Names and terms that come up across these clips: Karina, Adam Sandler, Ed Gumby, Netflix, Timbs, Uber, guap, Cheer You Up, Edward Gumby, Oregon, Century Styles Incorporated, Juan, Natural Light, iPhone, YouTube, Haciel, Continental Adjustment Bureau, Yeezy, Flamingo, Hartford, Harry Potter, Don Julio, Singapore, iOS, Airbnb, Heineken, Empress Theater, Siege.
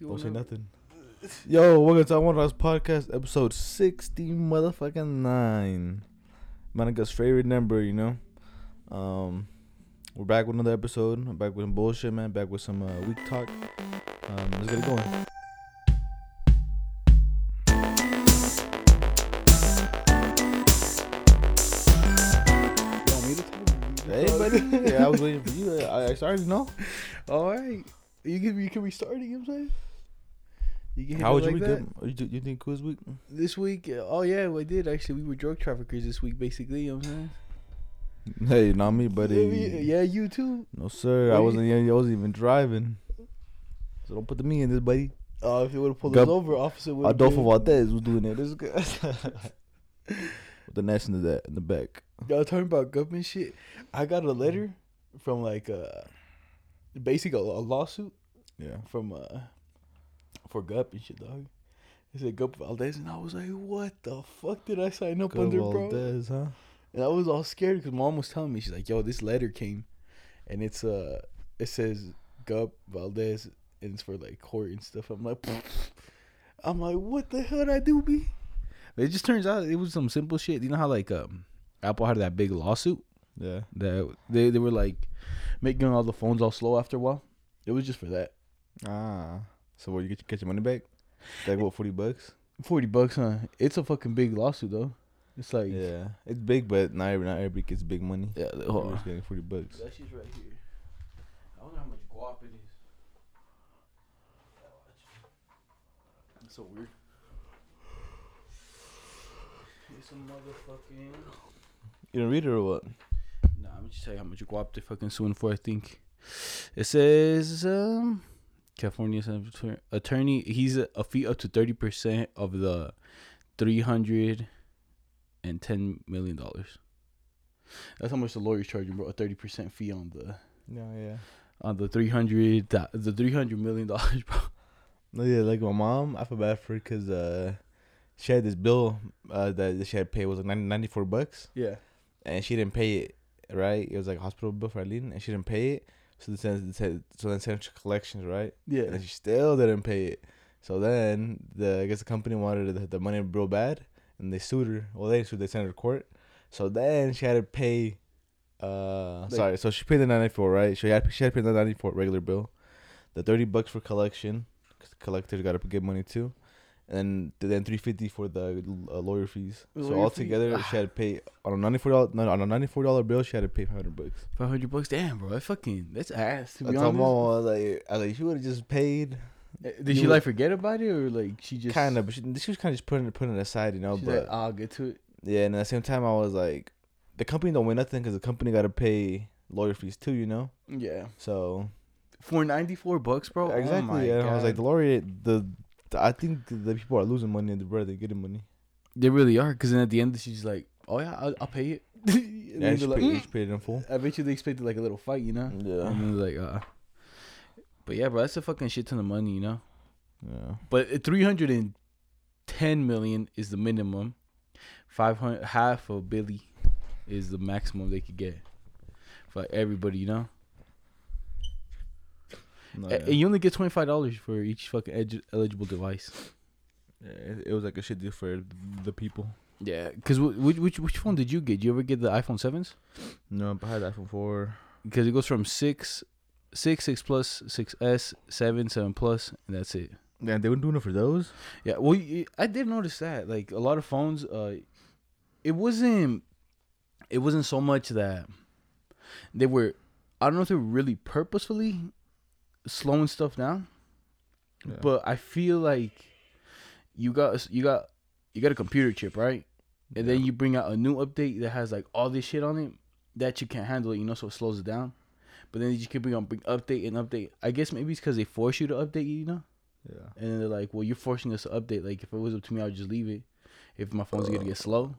Don't say nothing. Yo, welcome to One Ross Podcast, episode 60 motherfucking 9. Monica's favorite number, you know. We're back with another episode. I'm back with some bullshit, man. Back with some weak talk. Let's get it going. Hey, buddy. Yeah, I was waiting for you. I started, no? All right. You can restart it, you know what I'm saying? How was your week? You think it was week? This week? Oh, yeah, well, I did, actually. We were drug traffickers this week, basically, you know what I'm saying? Hey, not me, buddy. Yeah, you too. No, sir. Wait. I wasn't even driving. So don't put me in this, buddy. Oh, if you would have pulled us over, officer would have been. Adolfo Valdez was doing it. This guy. With the nest in the back. Y'all talking about government shit? I got a letter from, like, basically a lawsuit. Yeah. From, for Gup and shit, dog. It said Gup Valdez, and I was like, "What the fuck did I sign up under, bro?" Valdez, huh? And I was all scared because mom was telling me, she's like, "Yo, this letter came, and it's it says Gup Valdez, and it's for like court and stuff." I'm like, "What the hell did I do, B?" It just turns out it was some simple shit. You know how like Apple had that big lawsuit, yeah. That they were like making all the phones all slow after a while. It was just for that. Ah. So where you get your money back? Like what, $40? $40, huh? It's a fucking big lawsuit though. It's like, yeah, it's big, but not everybody gets big money. Yeah, hold on. Getting $40. That shit's right here. I wonder how much guap it is. That's so weird. It's a motherfucking. You don't read it or what? Nah, I'm just telling you how much guap they're fucking suing for. I think it says California attorney, he's a fee up to 30% of the $310 million. That's how much the lawyer's charging, bro. A 30% fee on the on the $300 million, bro. No, yeah, like my mom, I feel bad for her because she had this bill that she had paid. It was like $94. Yeah, and she didn't pay it. Right, it was like a hospital bill for Aline, and she didn't pay it. So then sent her collections, right? Yeah. And she still didn't pay it. So then I guess the company wanted the money real bad, and they sued her. Well, they didn't sue, they sent her to court. So then she had to pay. So she paid the $94, right? She had to pay the $94 regular bill, the $30 for collection, because the collectors got to get money too, and then $350 for the lawyer fees. So altogether, she had to pay on a $94 bill. She had to pay $500. $500, damn, bro. That's ass. To be honest, my mom I was like, she would have just paid. Did she like forget about it, or like she just kind of? But she was kind of just putting it aside, you know. She's but like, I'll get to it. Yeah, and at the same time, I was like, the company don't win nothing because the company got to pay lawyer fees too, you know. Yeah. So for $94, bro. Exactly. Oh my God. I was like, the lawyer, I think the people are losing money and they're getting money. They really are, because then at the end she's like, "Oh yeah, I'll pay it." And yeah, she paid it in full. I bet you they expected like a little fight, you know? Yeah. And like, but yeah, bro, that's a fucking shit ton of money, you know? Yeah. But $310 million is the minimum. 500, half a billion is the maximum they could get for everybody, you know? No, yeah. And you only get $25 for each fucking eligible device. Yeah, it was like a shit deal for the people. Yeah, because which phone did you get? Did you ever get the iPhone 7s? No, I had the iPhone 4. Because it goes from 6 Plus, 6S, 7 Plus, and that's it. Yeah, they weren't doing it for those? Yeah, well, I did notice that. Like, a lot of phones, it wasn't so much that they were, I don't know if they were really purposefully slowing stuff down, yeah. But I feel like you got a computer chip, right? And then you bring out a new update that has like all this shit on it that you can't handle it, you know, so it slows it down. But then you just keep bring update and update. I guess maybe it's because they force you to update, you know? Yeah. And then they're like, well, you're forcing us to update. Like, if it was up to me, I would just leave it. If my phone's gonna get slow,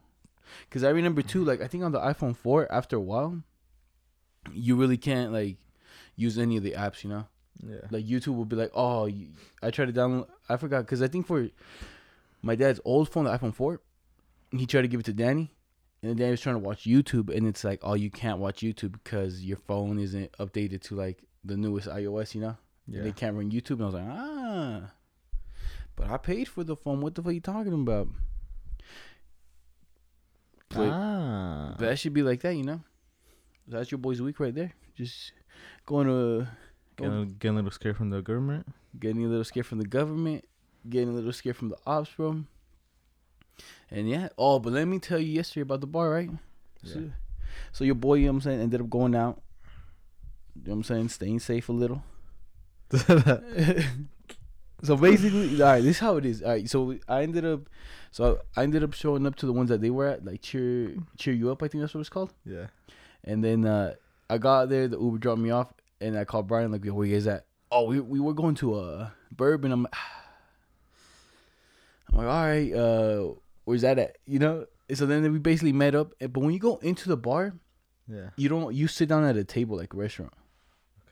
because I remember too, like I think on the iPhone 4, after a while, you really can't like use any of the apps, you know? Yeah. Like YouTube will be like, oh, I tried to download. I forgot because I think for my dad's old phone, the iPhone 4, he tried to give it to Danny, and Danny was trying to watch YouTube, and it's like, oh, you can't watch YouTube because your phone isn't updated to like the newest iOS, you know? Yeah. And they can't run YouTube, and I was like, Yeah. But I paid for the phone. What the fuck are you talking about? But, but that should be like that, you know? That's your boy's week right there. Just going to... Getting a little scared from the government. Getting a little scared from the government. Getting a little scared from the ops, bro. And yeah. Oh, but let me tell you yesterday about the bar, right? Yeah. So your boy, you know what I'm saying, ended up going out. You know what I'm saying? Staying safe a little. So basically, all right, this is how it is. All right, so I ended up showing up to the ones that they were at, like Cheer You Up, I think that's what it's called. Yeah. And then I got there, the Uber dropped me off, and I called Brian, like, where you guys at? Oh, we were going to Bourbon. I'm like, all right, where's that at? You know? So then we basically met up. But when you go into the bar, yeah, you sit down at a table like a restaurant.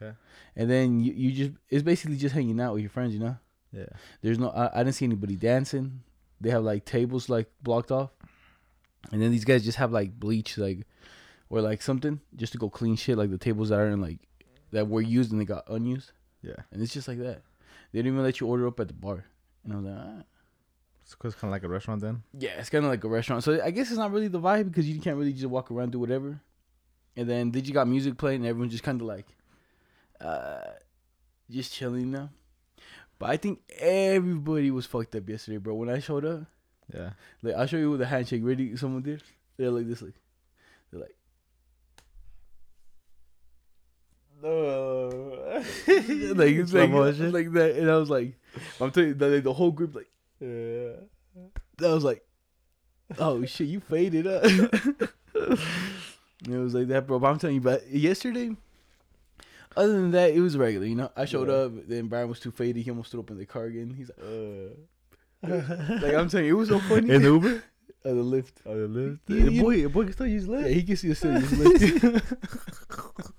Okay. And then you just, it's basically just hanging out with your friends, you know? Yeah. There's no, I didn't see anybody dancing. They have like tables like blocked off. And then these guys just have like bleach, like, or like something just to go clean shit, like the tables that aren't like, that were used and they got unused. Yeah. And it's just like that. They didn't even let you order up at the bar. And I was like, all right. So it's kind of like a restaurant then? Yeah, it's kind of like a restaurant. So I guess it's not really the vibe because you can't really just walk around, do whatever. And then you got music playing and everyone's just kind of like, just chilling now. But I think everybody was fucked up yesterday, bro. When I showed up, yeah, like I'll show you what the handshake really someone did. They're like this, like they're like, no, like it's like that. And I was like, I'm telling you, the whole group like, yeah. I was like, oh shit, you faded up. It was like that, bro. But I'm telling you, but yesterday. Other than that, it was regular, you know. I showed up, then Brian was too faded. He almost threw up in the car again. He's like, like I'm telling you, it was so funny. In the Uber? Or the Lyft. Oh, the Lyft. The boy can still use Lyft. Yeah, he can still use Lyft.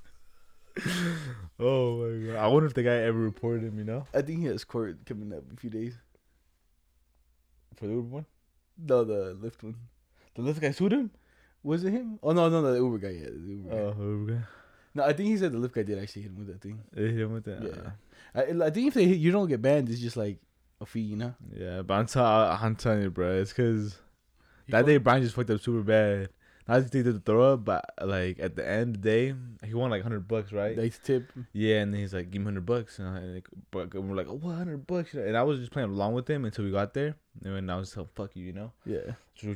Oh, my God. I wonder if the guy ever reported him, you know? I think he has court coming up in a few days. For the Uber one? No, the Lyft one. The Lyft guy sued him? Was it him? Oh, no, the Uber guy. Yeah, the Uber guy. Oh, Uber guy. No, I think he said the Lyft guy did actually hit him with that thing. They hit him with that? Yeah. I think if they hit, you don't get banned. It's just like a fee, you know? Yeah, but I'm telling you, bro. It's because that day Brian just fucked up super bad. Not just he did the throw up, but like at the end of the day, he won like $100, right? Nice tip. Yeah, and then he's like, give me $100. And we're like, oh, what, $100? And I was just playing along with him until we got there. And then I was like, fuck you, you know? Yeah.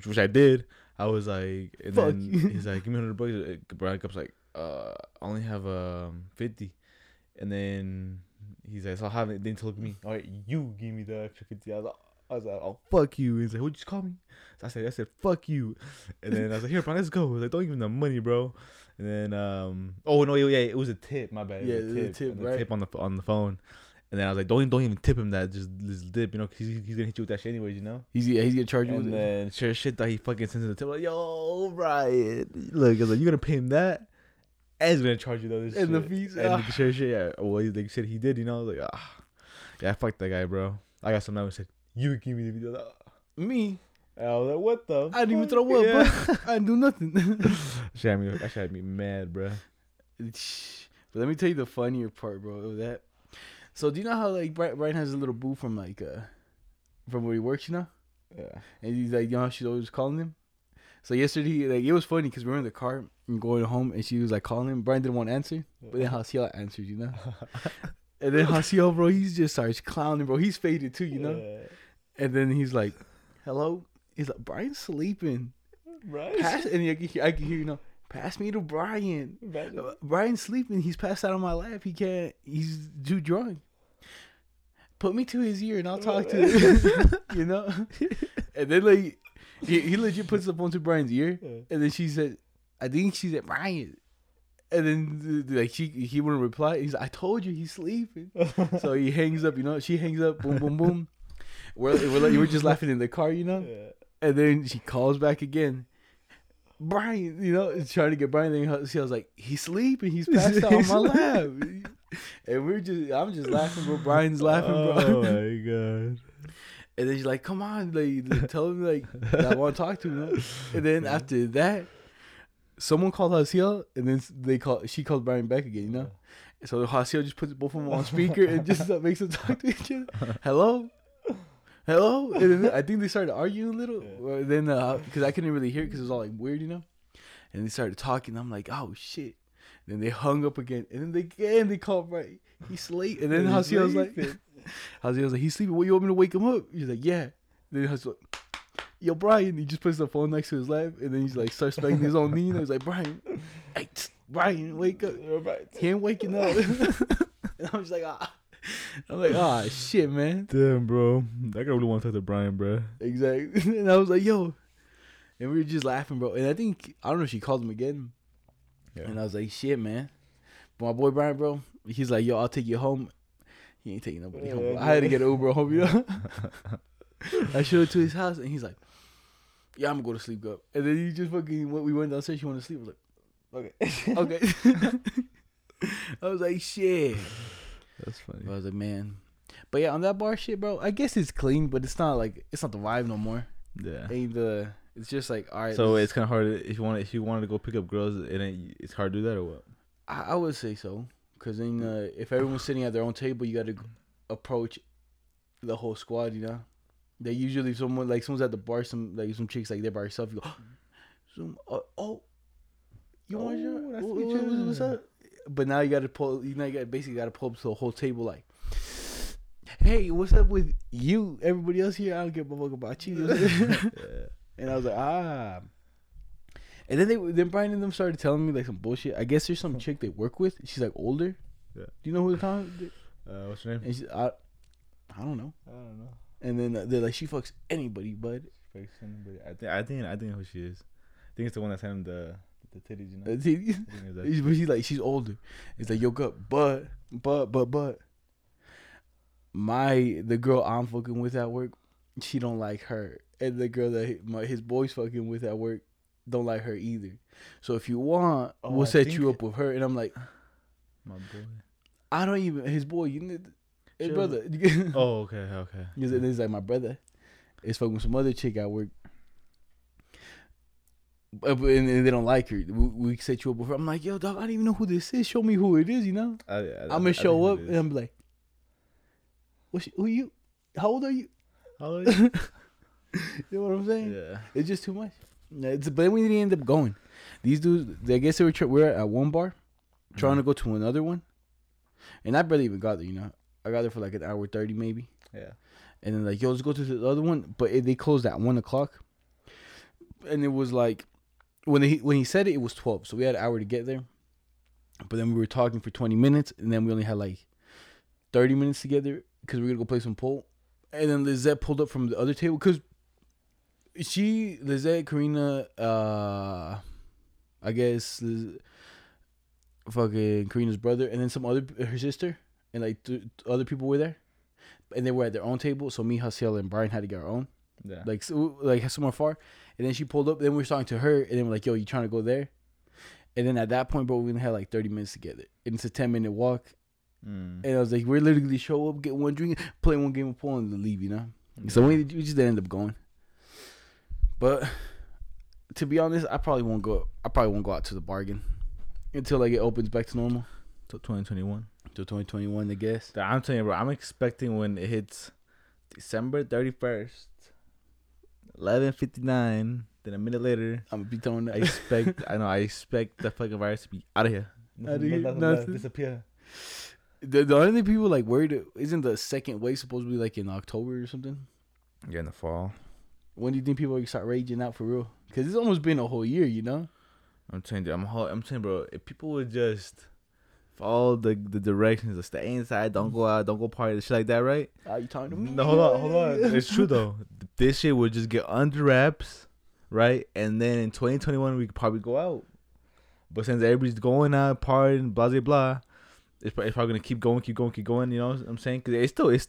Which I did. I was like, and fuck then you. He's like, give me $100. Brian comes like, only have 50, and then he's like, so I haven't. Then he look at me. All right, you give me the extra 50. I was like, oh fuck you. He's like, who'd you just call me? So I said, fuck you. And then I was like, here, bro, let's go. I was like, don't give me the money, bro. And then oh no, yeah, it was a tip. My bad. Yeah, it was a tip, right? Tip on the phone. And then I was like, don't even tip him that. Just dip, you know, because he's gonna hit you with that shit anyways, you know. He's gonna charge you. And then sure shit that he fucking sends him the tip. Like, yo, Brian, look, I was like, you gonna pay him that? And he's gonna charge you though. This and shit. The fees. And the shit. Yeah. Well, like you said, he did. You know. I was like, yeah, fuck that guy, bro. I got somebody who said, you give me the video. Like, me. And I was like, what the? I didn't even throw up. Yeah. I didn't do nothing. I should have me mad, bro. But let me tell you the funnier part, bro. Of that. So do you know how like Brian has a little boo from like from where he works, you know? Yeah. And he's like, you know how she's always calling him. So yesterday, like it was funny because we were in the car and going home, and she was like calling him. Brian didn't want to answer, but then Haciel answered, you know. And then Haciel, bro, he just starts clowning, bro. He's faded too, you know. Yeah. And then he's like, "Hello," he's like, "Brian's sleeping." Right. And I can hear, you know, pass me to Brian. Brian's sleeping. He's passed out on my lap. He can't. He's too drunk. Put me to his ear, and I'll talk to him. You know. And then like. He legit puts the phone to Brian's ear, and then she said, "I think she said Brian," and then like he wouldn't reply. He's like, "I told you he's sleeping," so he hangs up. You know, she hangs up. Boom, boom, boom. We're just laughing in the car, you know. Yeah. And then she calls back again, Brian. You know, trying to get Brian. Then she was like, "He's sleeping. He's passed out on my lap," and I'm just laughing, bro. Brian's laughing, bro. Oh my god. And then she's like, come on, like tell him like I want to talk to him. And then after that, someone called Haciel, and then she called Brian back again, you know? So Haciel just puts both of them on speaker and just makes them talk to each other. Hello? And I think they started arguing a little. Yeah. Then, because I couldn't really hear it because it was all like weird, you know? And they started talking. I'm like, oh, shit. And then they hung up again. And then they called Brian. He's late. And then Haciel's like, he's sleeping. What, you want me to wake him up? He's like, yeah. Then Haciel's like, yo, Brian. He just puts the phone next to his lap. And then he's like, starts smacking his own knee. And he's like, Brian, hey, Brian, wake up. He ain't waking up. And I'm just like, ah. I'm like, ah, shit, man. Damn, bro. That guy really want to talk to Brian, bro. Exactly. And I was like, yo. And we were just laughing, bro. And I think, I don't know if she called him again. Yeah. And I was like, shit, man. But my boy Brian, bro, he's like, yo, I'll take you home. He ain't taking nobody home. I had to get an Uber home, you know? I showed it to his house, and he's like, yeah, I'm going to go to sleep, go. And then he just fucking, we went downstairs, she went to sleep. I was like, okay. I was like, shit. That's funny. I was like, man. But yeah, on that bar shit, bro, I guess it's clean, but it's not like, it's not the vibe no more. Yeah. Ain't the... It's just like, all right. So it's kind of hard if you wanted to go pick up girls, it's hard to do that or what? I would say so, because then if everyone's sitting at their own table, you got to approach the whole squad. You know, they usually someone's at the bar, some chicks like they're by herself. You go, what's up? But now you got to pull. You know, you got to pull up to the whole table like. Hey, what's up with you? Everybody else here, I don't give a fuck about you. Yeah. And I was like, ah. And then Brian and them started telling me like some bullshit. I guess there's some chick they work with. She's like older. Yeah. Do you know who the time? What's her name? And she's, I don't know. And then they're like, she fucks anybody, bud. She fucks anybody. I think who she is. I think it's the one that's having the titties, you know. The titties. But she's like, she's older. It's like, yo, girl, but the girl I'm fucking with at work, she don't like her. And the girl that his boy's fucking with at work don't like her either. So if you want, we'll set you up with her. And I'm like, my boy. I don't even, his boy, you need his brother. Oh, okay. He's like, my brother is fucking with some other chick at work. And they don't like her. We set you up with her. I'm like, yo, dog, I don't even know who this is. Show me who it is, you know? I'm going to show up and I'm like, who you? How old are you? You know what I'm saying? Yeah. It's just too much. But then we didn't end up going. These dudes, I guess we were at one bar, trying to go to another one. And I barely even got there, you know. I got there for like an hour 30 maybe. Yeah. And then like, yo, let's go to the other one. But they closed at 1 o'clock. And it was like, when he said it, it was 12. So we had an hour to get there. But then we were talking for 20 minutes. And then we only had like 30 minutes together because we were going to go play some pool. And then Lizette pulled up from the other table because... Lizette, Karina, I guess, fucking Karina's brother, and then her sister, and like other people were there, and they were at their own table. So me, Haciel, and Brian had to get our own, yeah. like somewhere far. And then she pulled up. Then we were talking to her, and then we're like, "Yo, you trying to go there?" And then at that point, bro, we had like 30 minutes together, and it's a 10-minute walk. Mm. And I was like, "We're literally show up, get one drink, play one game of pool, and leave," you know. Yeah. So we just ended up going. But to be honest, I probably won't go out to the bargain until like it opens back to normal. Till 2021. Till 2021, I guess. I'm telling you, bro. I'm expecting when it hits December 31st, 11:59. Then a minute later, I'm gonna be throwing that. I expect the fucking virus to be out of here. Nothing. Disappear. The only thing people like worried isn't the second wave supposed to be like in October or something? Yeah, in the fall. When do you think people are gonna start raging out for real? Because it's almost been a whole year, you know? I'm telling you, bro, if people would just follow the directions of stay inside, don't go out, don't go party, shit like that, right? Are you talking to me? No, hold on. It's true, though. This shit would just get under wraps, right? And then in 2021, we could probably go out. But since everybody's going out, partying, blah, blah, blah, it's probably going to keep going, you know what I'm saying? Because it's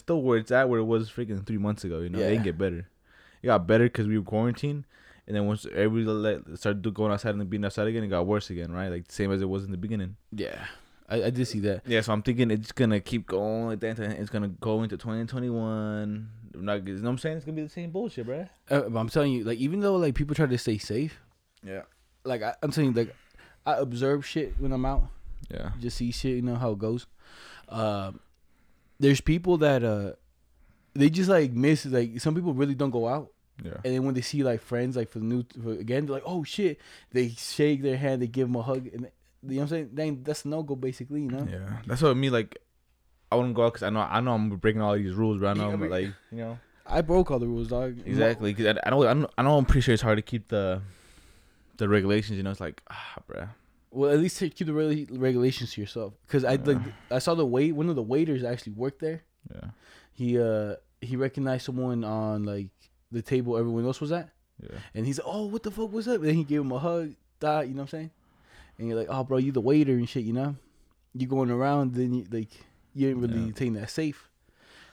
still where it's at, where it was freaking 3 months ago, you know? Yeah. It didn't get better. It got better because we were quarantined, and then once everybody started going outside and being outside again, it got worse again, right? Like, the same as it was in the beginning. Yeah. I did see that. Yeah, so I'm thinking it's going to keep going like that. It's going to go into 2021. Not, you know what I'm saying? It's going to be the same bullshit, bro. But I'm telling you, like, even though, like, people try to stay safe. Yeah. Like, I'm telling you, like, I observe shit when I'm out. Yeah. Just see shit, you know how it goes. There's people that they just like miss, like some people really don't go out. Yeah. And then when they see like friends, like again, they're like, oh shit, they shake their hand, they give them a hug, and you know what I'm saying? Dang, that's no go basically, you know? Yeah. That's what I mean, like I wouldn't go out because I know I'm breaking all these rules, but I know I'm like, you know, I broke all the rules, dog. Exactly, because I know I'm pretty sure it's hard to keep the regulations, you know. It's like, bruh. Well, at least keep the regulations to yourself. Because I saw one of the waiters actually worked there. Yeah. He recognized someone on like the table everyone else was at. Yeah. And he's like, oh, what the fuck was up? And then he gave him a hug, you know what I'm saying? And you're like, oh, bro, you the waiter and shit, you know? You going around, then you like you ain't really taking that safe.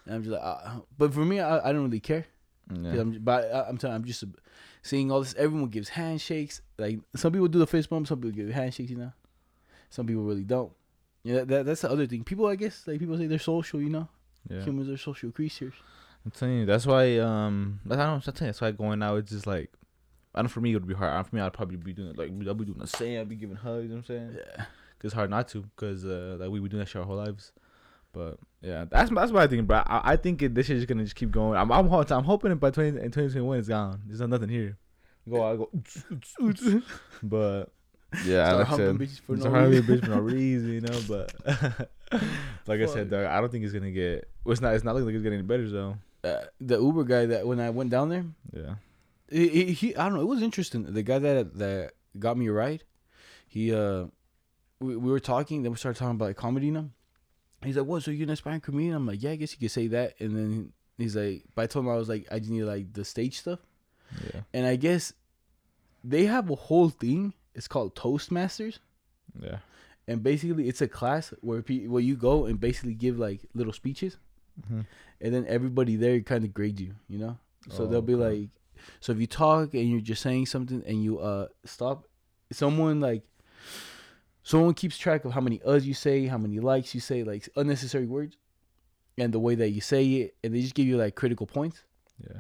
And I'm just like, but for me, I don't really care. Yeah. I'm just seeing all this. Everyone gives handshakes. Like some people do the fist bump, some people give handshakes. You know, some people really don't. Yeah, that's the other thing. People, I guess, like people say they're social. You know, Humans are social creatures. I'm telling you, that's why. That's why going out it's just like, I don't. For me, it would be hard. For me, I'd probably be doing it, like I'd be doing the same. I'd be giving hugs. You know what I'm saying? Yeah. 'Cause it's hard not to. 'Cause like we were doing that shit our whole lives. But yeah, that's what I think, bro. I think this shit is gonna just keep going. I'm hoping by 2021 it's gone. There's nothing here. I go. But yeah, like I said, bitch for no reason, you know. But like I said, dog, I don't think it's gonna get. Well, it's not looking like it's getting any better though. The Uber guy that when I went down there, yeah, he I don't know. It was interesting. The guy that got me a ride, he we were talking. Then we started talking about like, comedy, you know. He's like, what, so you're an aspiring comedian? I'm like, yeah, I guess you could say that. And then he's like, but I told him I was like, I just need like the stage stuff. Yeah. And I guess they have a whole thing. It's called Toastmasters. Yeah. And basically it's a class where you go and basically give like little speeches. Mm-hmm. And then everybody there kind of grades you, you know? So they'll be like, so if you talk and you're just saying something and you stop, someone keeps track of how many uhs you say, how many likes you say, like unnecessary words, and the way that you say it, and they just give you like critical points. Yeah.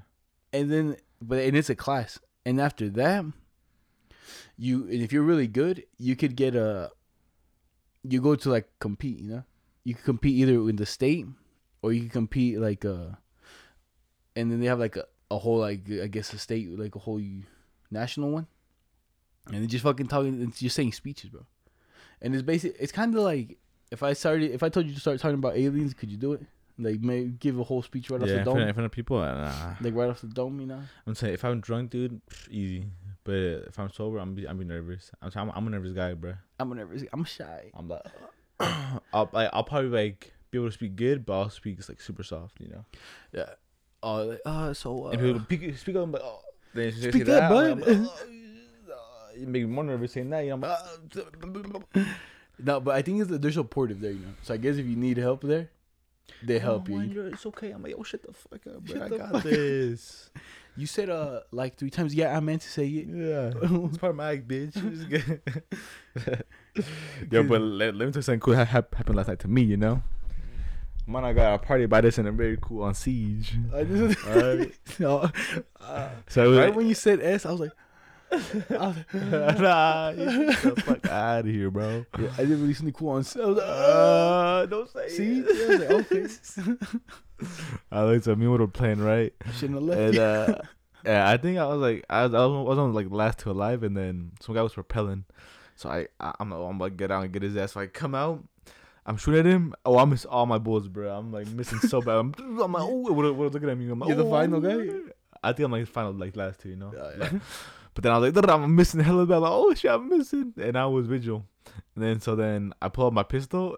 And then, and it's a class. And after that, if you're really good, you could get you go to like compete, you know, you can compete either in the state or you can compete like and then they have like a whole like I guess a state like a whole national one, and they're just fucking talking, it's just saying speeches, bro. And it's basically, it's kind of like if I told you to start talking about aliens, could you do it? Like, maybe give a whole speech right off the dome. Yeah, in front of people. Like right off the dome, you know. I'm saying if I'm drunk, dude, easy. But if I'm sober, I'm nervous. I'm a nervous guy, bro. I'm shy. I'm like, I'll probably like be able to speak good, but I'll speak like super soft, you know. Yeah. And people speak up, I'm like, oh. Then speak up, bud. You make me more nervous saying that, you know. No, but I think they're supportive there, you know. So I guess if you need help there, they help you. It's okay. I'm like, oh, shut the fuck up, bro. I got this. You said like 3 times. Yeah, I meant to say it. Yeah, it's part of my act, bitch. Yo, but let me tell you something cool happened last night to me, you know. Man, I got a party by this and I'm very cool on Siege. So right when you said S, I was like. Nah, get the fuck out of here, bro. Yeah, I didn't really sneak one. I was like, don't say it. See? Yeah, I was like, okay. Alex, me would have playing right. I shouldn't have left. And I think I was like, I was on like last to alive, and then some guy was rappelling. So I'm about to get out and get his ass. So I come out. I'm shooting at him. Oh, I miss all my bullets, bro. I'm like missing so bad. I'm like, oh, what looking at me? I'm like, you're the final guy. I think I'm like final, like last two, you know. Yeah. Like, but then I was like, I'm missing hella bad. Like, oh shit, I'm missing. And I was vigil. And then I pull out my pistol,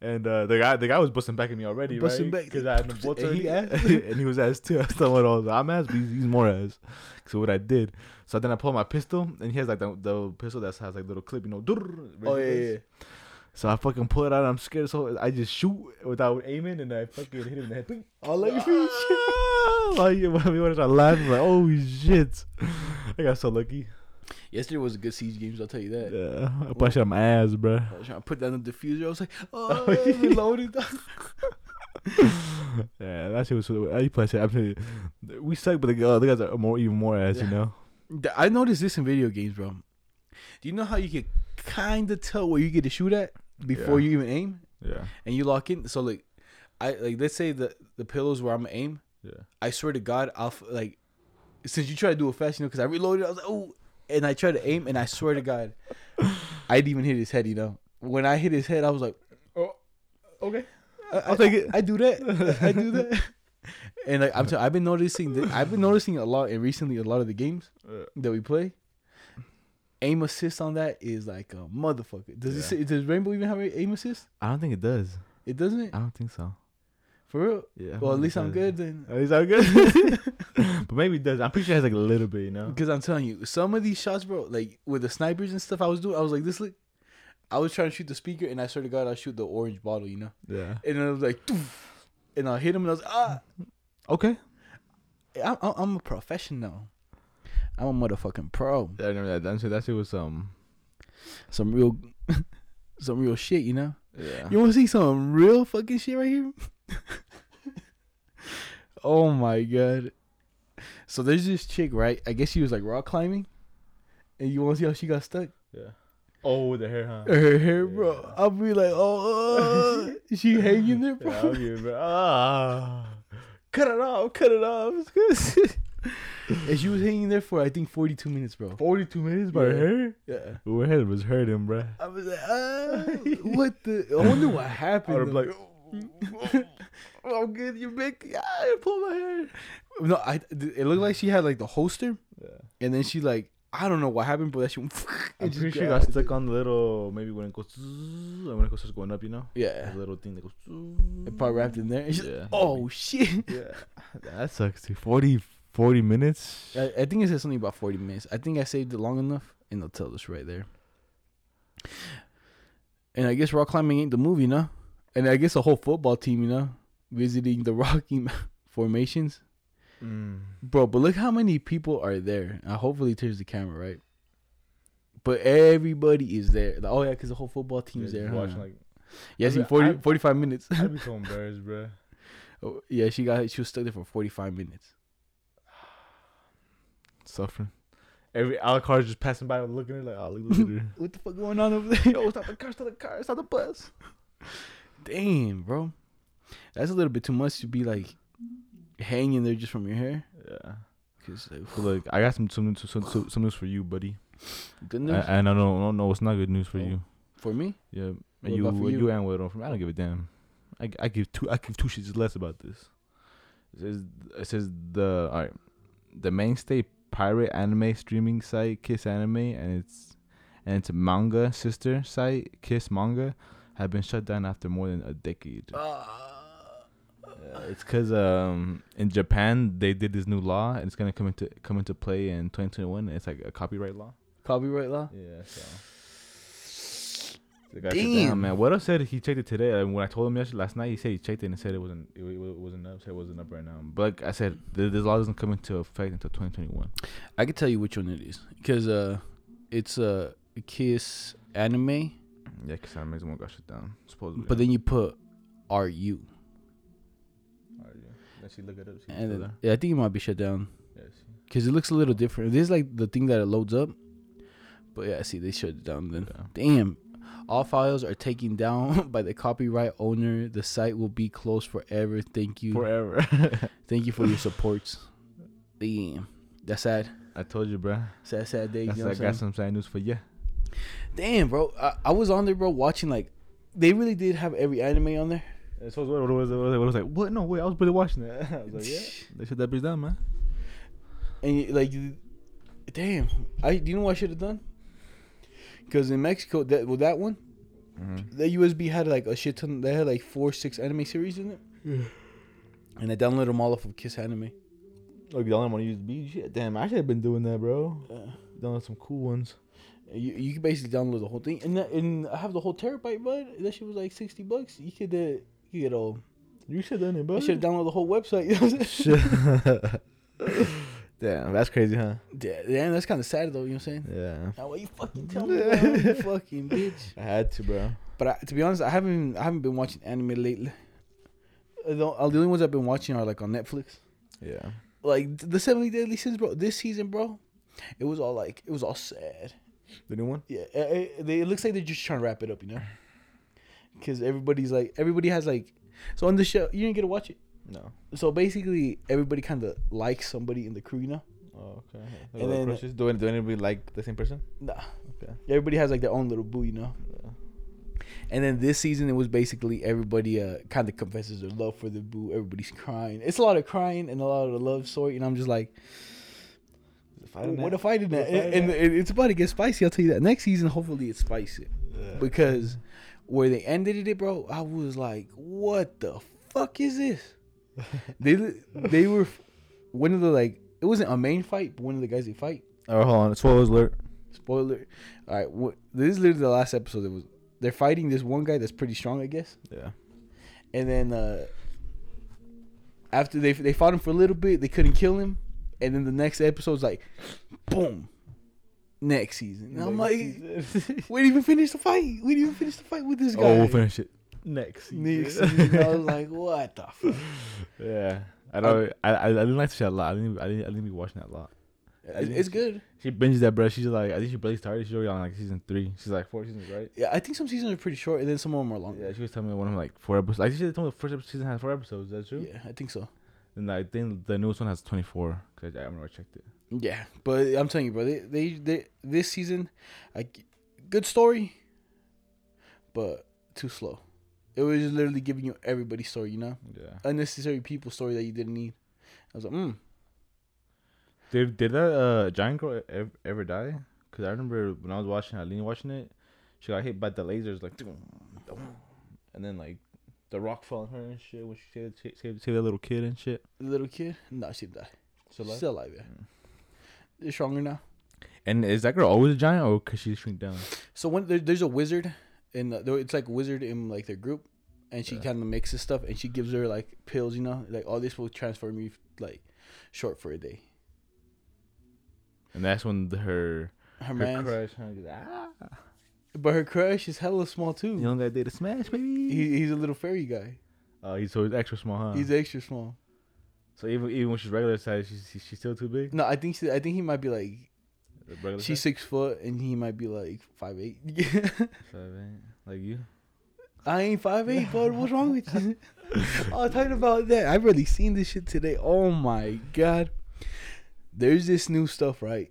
and the guy was busting back at me already, busting right? Because I had no bolts already, and he was ass too. So I was like, I'm ass, but he's more ass. So what I did, so then I pull out my pistol, and he has like the pistol that has like little clip, you know. Oh yeah. So I fucking pull it out. And I'm scared, so I just shoot without aiming, and I fucking hit him in the head. All like shit. Like we were laughing, like oh shit! I got so lucky. Yesterday was a good Siege game, so I'll tell you that. Yeah, I pushed out my ass, bro. I was trying to put down the diffuser. I was like, reloaded. Yeah, that shit was. I played shit. I'm telling you, we suck, but the guys are even more ass, you know. I noticed this in video games, bro. Do you know how you could kind of tell where you get to shoot at before you even aim. Yeah. And you lock in. So like, I like let's say the pillow's where I'm gonna aim. Yeah. I swear to God, I'll like, since you try to do it fast, you know, because I reloaded. I was like, oh, and I tried to aim, and I swear to God, I didn't even hit his head. You know, when I hit his head, I was like, oh, okay, I'll take it. I do that. And like, I've been noticing a lot, and recently a lot of the games that we play, aim assist on that is like a motherfucker. Does Rainbow even have aim assist? I don't think it does. It doesn't? I don't think so. For real? Yeah. Well, at least I'm good. But maybe it does. I'm pretty sure it has like a little bit, you know? Because I'm telling you, some of these shots, bro, like with the snipers and stuff I was doing, I was like, this look. I was trying to shoot the speaker, and I swear to God, I'll shoot the orange bottle, you know? Yeah. And I was like, doof, and I hit him, and I was like, ah. Okay. I'm a professional. I'm a motherfucking pro. I remember that. That shit was some real shit, you know? Yeah. You want to see some real fucking shit right here? Oh my God. So there's this chick, right? I guess she was like rock climbing. And you want to see how she got stuck? Yeah. Oh, with her hair, huh? Her hair, yeah. Bro. I'll be like, oh, she hanging there, bro. Yeah, I'll be, bro. Ah. Cut it off. It's good. And she was hanging there for, I think, 42 minutes, bro. 42 minutes by her? Yeah. Her head was hurting, bro. I was like, what the? I wonder what happened. I was like, oh, I'm good. You make, I pull my hair. No, it looked like she had, like, the holster. Yeah. And then she, like, I don't know what happened, but that she I'm pretty sure got stuck on the little, maybe when it goes, and when it goes, starts going up, you know? Yeah. The little thing that goes. It probably wrapped in there. And she's like, oh, shit. Yeah. That sucks, too. 40 minutes? I think it said something about 40 minutes. I think I saved it long enough, and they'll tell us right there. And I guess rock climbing ain't the movie, you know? And I guess a whole football team, you know, visiting the Rocky formations. Mm. Bro, but look how many people are there. Hopefully it turns the camera, right? But everybody is there. Like, oh, yeah, because the whole football team is there. Huh? Watching, like, yeah, see, 45 minutes. I'd be so embarrassed, bro. Oh, yeah, she was stuck there for 45 minutes. Suffering. Every our car just passing by, looking at her like, oh, look at her. What the fuck going on over there? Yo, stop the car, stop the bus. Damn, bro, that's a little bit too much to be like hanging there just from your hair. Yeah. Cause like, so, like I got some news for you, buddy. Good news. And I no, it's not good news for you. For me? Yeah. And you and what from? I don't give a damn. I give two shits less about this. It says the all right, the mainstay pirate anime streaming site Kiss Anime and its manga sister site Kiss Manga have been shut down after more than a decade. It's because in Japan they did this new law and it's gonna come into play in 2021. And it's like a copyright law. Yeah. So the guy said, man, what I said he checked it today. Like, when I told him yesterday, last night, he said he checked it and said it wasn't up. Said it wasn't up right now. But like I said, this law doesn't come into effect until 2021. I can tell you which one it is because it's a Kiss Anime. Yeah, Kiss Anime is the one got shut down supposedly. But then you put RU. She look it up. I think it might be shut down. Because it looks a little different. This is like the thing that it loads up. But yeah, see, they shut it down then. Yeah. Damn. All files are taken down by the copyright owner. The site will be closed forever. Thank you. Forever. Thank you for your supports. Damn. That's sad. I told you, bro. Sad day. That's you know I got some sad news for you. Damn, bro. I was on there, bro, watching like... They really did have every anime on there. So what was like? What? No way! I was really watching that. I was like, yeah, they shut that bitch down, man. And like, damn! Do you know what I should have done? Because in Mexico, that one, the USB had like a shit ton. They had like 4, 6 anime series in it, and I downloaded them all off of Kiss Anime. Like the only one on USB, shit. Damn, I should have been doing that, bro. Download some cool ones. You can basically download the whole thing, and I have the whole terabyte, bud. That shit was like $60. You could. You should have done it, bro. I should have downloaded the whole website. Damn, that's crazy, huh? Damn, that's kind of sad, though. You know what I'm saying? Yeah. Now, what you fucking tell me, bro? You fucking bitch. I had to, bro. But to be honest, I haven't been watching anime lately. The only ones I've been watching are like on Netflix. Yeah. Like the 70 Deadly Sins, bro. This season, bro, it was all sad. The new one? Yeah. It looks like they're just trying to wrap it up, you know? Because everybody's like, everybody has like, so on the show, you didn't get to watch it. No. So basically, everybody kind of likes somebody in the crew, you know? Oh, okay. And then, do anybody like the same person? Nah. Okay. Everybody has like their own little boo, you know? Yeah. And then this season, it was basically everybody kind of confesses their love for the boo. Everybody's crying. It's a lot of crying and a lot of the love sort. And I'm just like, what if I did that? And it's about to get spicy. I'll tell you that. Next season, hopefully it's spicy. Yeah. Because where they ended it, bro, I was like, what the fuck is this? They were one of the, like, it wasn't a main fight, but one of the guys they fight. Oh, hold on. Spoilers alert. Spoiler. All right. This is literally the last episode that was. They're fighting this one guy that's pretty strong, I guess. Yeah. And then after they fought him for a little bit, they couldn't kill him. And then the next episode's like, boom, next season. And I'm like, we didn't even finish the fight. We didn't even finish the fight with this guy. Oh, we'll finish it next season. Next season. I was like, what the fuck? Yeah. I didn't like to shit a lot. I didn't be watching that a lot. It's good. She binges that, bro. She's like, I think she barely started. She's already on like season 3. She's like 4 seasons, right? Yeah, I think some seasons are pretty short, and then some of them are long. Yeah, she was telling me one of them like 4 episodes. I think she told me the first season has 4 episodes. Is that true? Yeah, I think so. And I think the newest one has 24. Cause I haven't really checked it. Yeah, but I'm telling you, bro. They this season, like, good story, but too slow. It was just literally giving you everybody's story, you know? Yeah. Unnecessary people's story that you didn't need. I was like, Did that giant girl ever die? Because I remember when I was watching Aline watching it, she got hit by the lasers, like, and then, like, the rock fell on her and shit when she saved that little kid and shit. The little kid? No, she died. Still alive, yeah. They're stronger now. And is that girl always a giant, or because she shrink down? So when there's a wizard, and it's like a wizard in, like, their group, and she kind of mixes stuff, and she gives her, like, pills, you know? Like, all this will transform you, like, short for a day. And that's when her crush, but her crush is hella small too. You don't got to smash, baby. He's a little fairy guy. Oh, he's extra small, huh? He's extra small. So even when she's regular size, she's still too big. No, I think he might be like, she's 6 foot and he might be like 5'8". 5'8", like you. I ain't 5'8", bud. What's wrong with you? Oh, talking about that, I've really seen this shit today. Oh my god. There's this new stuff, right?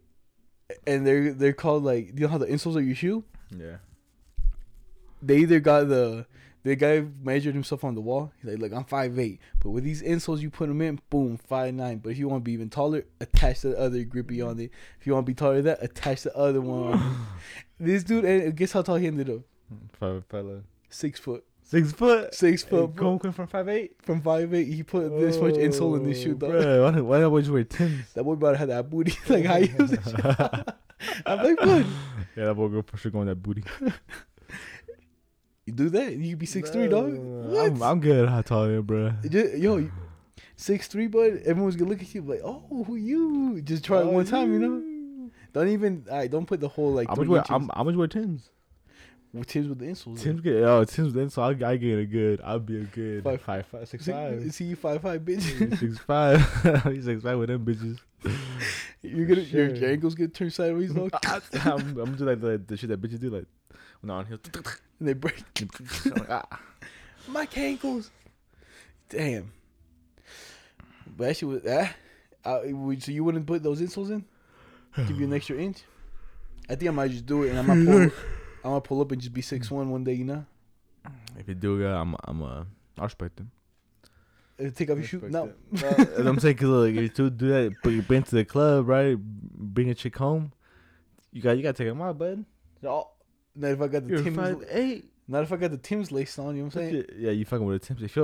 And they're called, like, you know how the insoles are your shoe? Yeah. They either got the guy measured himself on the wall. He's like, look, I'm 5'8", but with these insoles you put them in, boom, 5'9". But if you want to be even taller, attach the other grippy on it. If you want to be taller than that, attach the other one on it. This dude, and guess how tall he ended up? 6 foot. 6 foot. 6 foot. Going from 5'8". From 5'8". He put this much insole in this shoe, dog. Bro, why that boy just wear Timbs? That boy about to have that booty. Like, how you use this shit? I'm like, bud. Yeah, that boy for sure going that booty. You do that, you be 6'3", dog. What? I'm good. How tall are you, bro? Yo, 6'3", bud. Everyone's gonna look at you like, oh, who you? Just try it one time, you know. Don't even. Don't put the whole like. I'm gonna wear Timbs. With Tim's with the insoles. Tim's with the insoles. I get a good. I'll be a good 5'5", 6'5". See you 5'5", bitch. 6'5". He's 6'5" with them bitches. Your ankles get turned sideways, though. I'm just like the shit that bitches do, like when they're on heels and they break. My ankles. Damn. But that shit was that. So you wouldn't put those insoles in? Give you an extra inch. I think I might just do it, and I might pull. I'm gonna pull up and just be 6'1" one day, you know. If you do, yeah, I respect him. Take off your shoe. No, I'm saying, cause look, if you do that, but you've been to the club, right? Bring a chick home. You gotta take him out, bud. Oh, not if I got the Tim's lace on. You know what I'm saying? Yeah, you fucking with the Tim's. If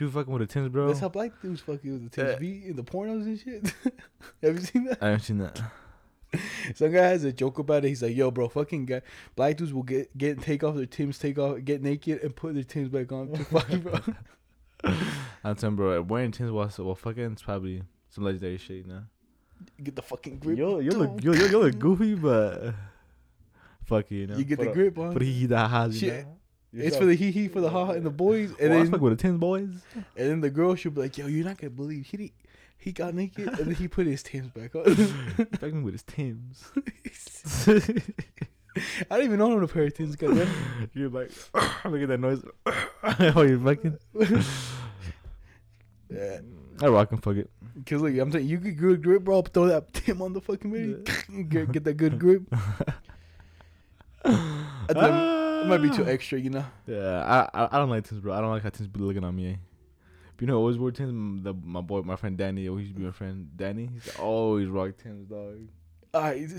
you fucking with the Tim's, bro. That's how black dudes fucking with the Tim's. Be in the pornos and shit. Have you seen that? I haven't seen that. Some guy has a joke about it. He's like, yo, bro, fucking guy. Black dudes will get take off their Timbs, get naked, and put their Timbs back on. I'm telling, bro, wearing Timbs while fucking is probably some legendary shit, you know? Get the fucking grip. You look goofy, but fuck you know? You get the grip on. But he that high, you know? It's for the hee-hee, for the ha-ha, and the boys. And then I fuck with the Timbs boys. And then the girl, she'll be like, yo, you're not gonna believe He got naked and then he put his Timbs back on. Fucking with his Timbs. I don't even know how to pair things together. You're like, look at that noise. Oh, you're fucking. Yeah. I rock and fuck it. Cause like I'm saying, you get good grip, bro. Throw that damn on the fucking video. Yeah. Get that good grip. I think it might be too extra, you know. Yeah, I don't like things, bro. I don't like how things be looking at me. But you know, always wear things. My friend Danny, he used to be my friend Danny. He's always rock Tims, dog.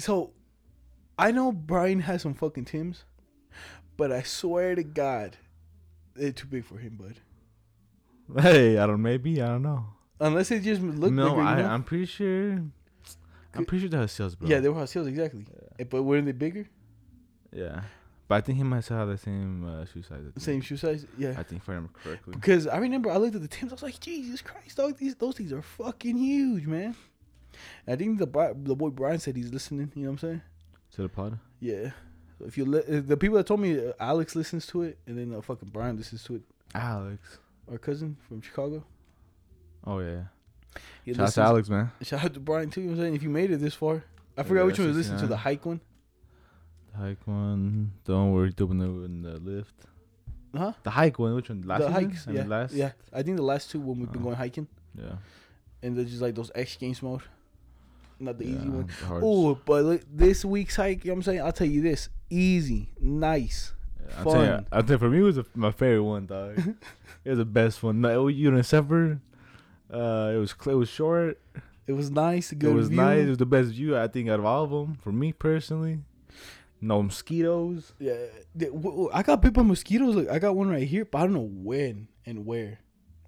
So I know Brian has some fucking Tims, but I swear to God, they're too big for him, bud. Hey, I don't know. Unless they just look bigger. No, I'm pretty sure. I'm pretty sure they were Haciels, bro. Yeah, they were Haciels, exactly. Yeah. But weren't they bigger? Yeah. But I think he might still have the same shoe size. Same shoe size? Yeah. I think if I remember correctly. Because I remember I looked at the Tims. I was like, Jesus Christ, dog. Those things are fucking huge, man. And I think the boy Brian said he's listening. You know what I'm saying? To the pod? Yeah. So if you the people that told me, Alex listens to it, and then fucking Brian listens to it. Alex. Our cousin from Chicago. Oh, yeah. Shout out to Alex, man. Shout out to Brian, too. You know what I'm saying? If you made it this far. I forgot which one was listening to. The hike one? The hike one. Don't worry. Doing the lift. Huh? The hike one. Which one? Last one? Yeah. Yeah. I think the last two when we've been going hiking. Yeah. And they're just like those X Games mode. Not the easy one. Oh, but look, this week's hike, you know what I'm saying? I'll tell you this. Easy. Nice. Yeah, fun. I'll tell you, for me, it was my favorite one, dog. It was the best one. No, you didn't suffer. It was short. It was nice. Good. It was nice. It was the best view, I think, out of all of them. For me personally, no mosquitoes. Yeah, I got bit by mosquitoes. Look, I got one right here, but I don't know when and where.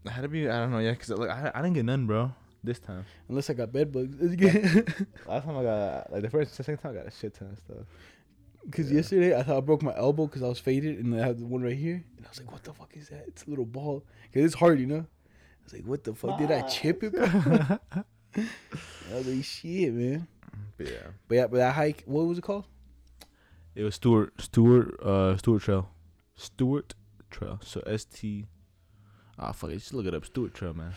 I had to be. I don't know. Yeah, cause like I didn't get none, bro. This time, unless I got bed bugs. Last time I got second time I got a shit ton of stuff. Cause yesterday I thought I broke my elbow because I was faded, and I had the one right here, and I was like, "What the fuck is that? It's a little ball." Cause it's hard, you know. I was like, what the fuck? Did I chip it? I was like, shit, man. But that hike, what was it called? It was Stuart Trail. So fuck it, just look it up. Stuart Trail, man.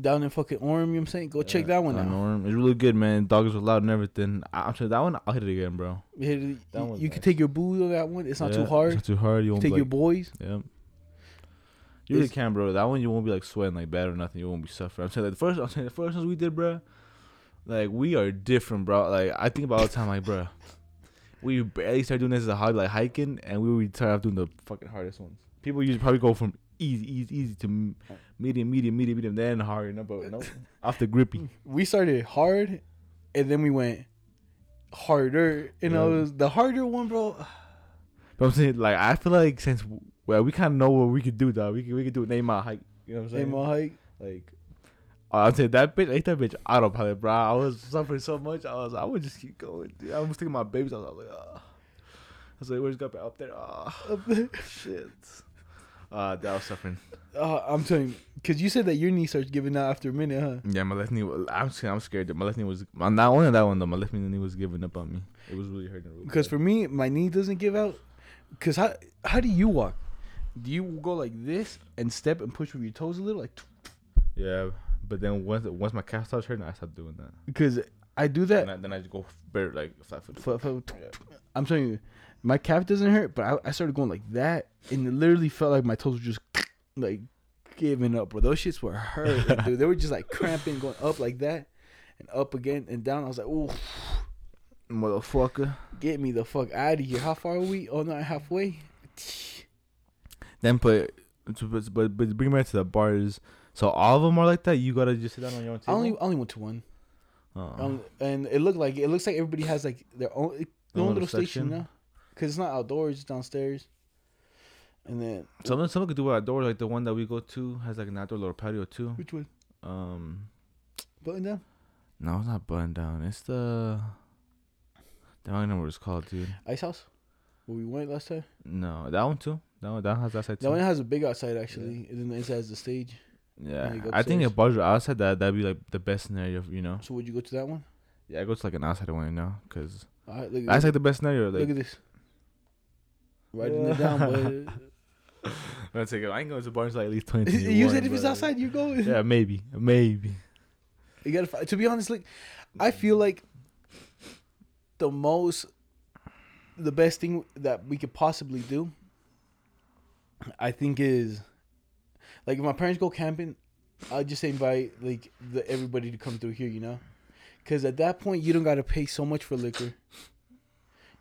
Down in fucking Orem, you know what I'm saying? Go check that one out. Orem. It's really good, man. Dogs were loud and everything. I'm sure that one, I'll hit it again, bro. You can take your boo on that one. It's not too hard. It's not too hard. You won't take your boys. Yeah. You really can, bro. That one you won't be like sweating like bad or nothing. You won't be suffering. I'm saying the first ones we did, bro. Like we are different, bro. Like I think about all the time, like bro, we barely started doing this as a hard like hiking, and we would start off doing the fucking hardest ones. People usually probably go from easy to medium, then hard. No, but no, off the grippy. We started hard, and then we went harder. And I was the harder one, bro. But I'm saying like I feel like since. Well, we kind of know what we could do, though. We could do an 8 mile hike. You know what I'm saying? 8 mile hike. Like, I'll say that bitch autopilot, bro. I was suffering so much. I would just keep going, dude. I was thinking my babies. I was like, oh. I was like, where's got up there? Oh. Up there. Shit. That was suffering. I'm telling you, because you said that your knee starts giving out after a minute, huh? Yeah, my left knee. I'm scared that my left knee was not one of that one though. My left knee was giving up on me. It was really hurting. Because for me, my knee doesn't give out. Because how do you walk? Do you go like this and step and push with your toes a little? Like, yeah, but then once my calf starts hurting, I stop doing that. Because I do that. Then I just go bare, like flat foot. I'm telling you, my calf doesn't hurt, but I started going like that, and it literally felt like my toes were just like giving up, bro. Those shits were hurt. Like, dude, they were just like cramping, going up like that, and up again and down. I was like, ooh. Motherfucker. Get me the fuck out of here. How far are we? Oh, not halfway. Then but bring me back to the bars. So all of them are like that. You gotta just sit down on your own table. I only went to one. Oh. And it looks like everybody has like their own little station now, because it's not outdoors. It's downstairs. And then someone could do it outdoors. Like the one that we go to has like an outdoor little patio too. Which one? Button down. No, it's not button down. It's the. I don't know what it's called, dude. Ice House. Where we went last time. No, that one too. That one has outside. That one has a big outside actually, and then the inside has the stage. Yeah, I think if bars were outside, that'd be like the best scenario, you know. So would you go to that one? Yeah, I go to like an outside one, you know, because that's like the best scenario. Like, look at this. Writing it down, boy. I ain't going to bars like at least 20. You said if it's outside, you go. Yeah, maybe. You gotta. To be honest, like, I feel like the most the best thing that we could possibly do, I think, is like if my parents go camping, I'll just invite like everybody to come through here, you know, because at that point you don't gotta pay so much for liquor.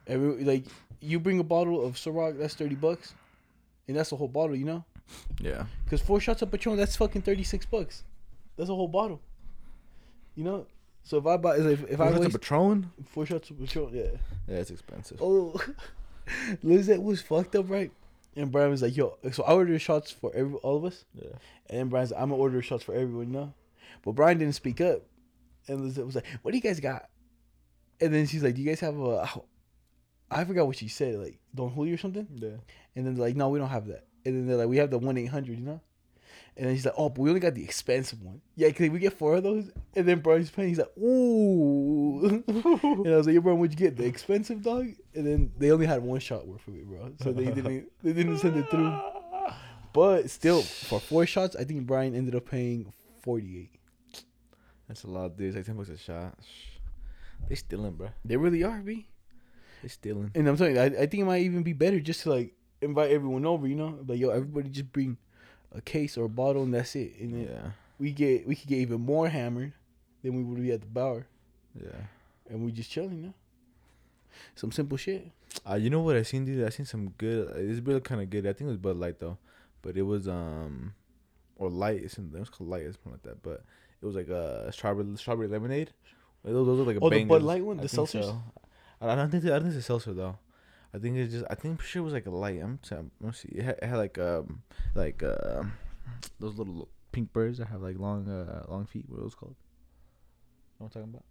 Like you bring a bottle of Ciroc, that's $30, and that's a whole bottle, you know. Yeah. Because 4 shots of Patron, that's fucking $36. That's a whole bottle, you know. So if I buy, if I waste a Patron, 4 shots of Patron, yeah. Yeah, it's expensive. Oh, Lizette was fucked up, right? And Brian was like, "Yo," so I ordered shots for all of us. Yeah. And then Brian's like, "I'm gonna order shots for everyone," you know. But Brian didn't speak up, and Lizette was like, "What do you guys got?" And then she's like, "Do you guys have a?" I forgot what she said, like Don Julio or something. Yeah. And then they're like, "No, we don't have that." And then they're like, "We have the 1-800, you know?" And then he's like, "Oh, but we only got the expensive one." Yeah, because we get 4 of those. And then Brian's playing, he's like, "Ooh." And I was like, "Yo, bro, what'd you get? The expensive, dog?" And then they only had 1 shot worth of it, bro. So they didn't send it through. But still, for 4 shots, I think Brian ended up paying $48. That's a lot, dude. It's like $10 a shot. They stealing, bro. They really are, B. They're stealing. And I'm telling you, I think it might even be better just to like invite everyone over, you know? Like, yo, everybody just bring a case or a bottle and that's it. And then yeah, we could get even more hammered than we would be at the Bower. Yeah. And we just chilling, you know? Some simple shit. You know what I seen, dude? I seen some good, it's really kind of good. I think it was Bud Light though. But it was, or Light, it's called Light, it's something like that. But it was like a strawberry lemonade. Those look like a banger. The Bud Light one? The seltzers? So. I don't think it's a seltzer though. I think sure it was like a light. I'm see. It had like those little pink birds that have like long feet. What are those called? You know what I'm talking about?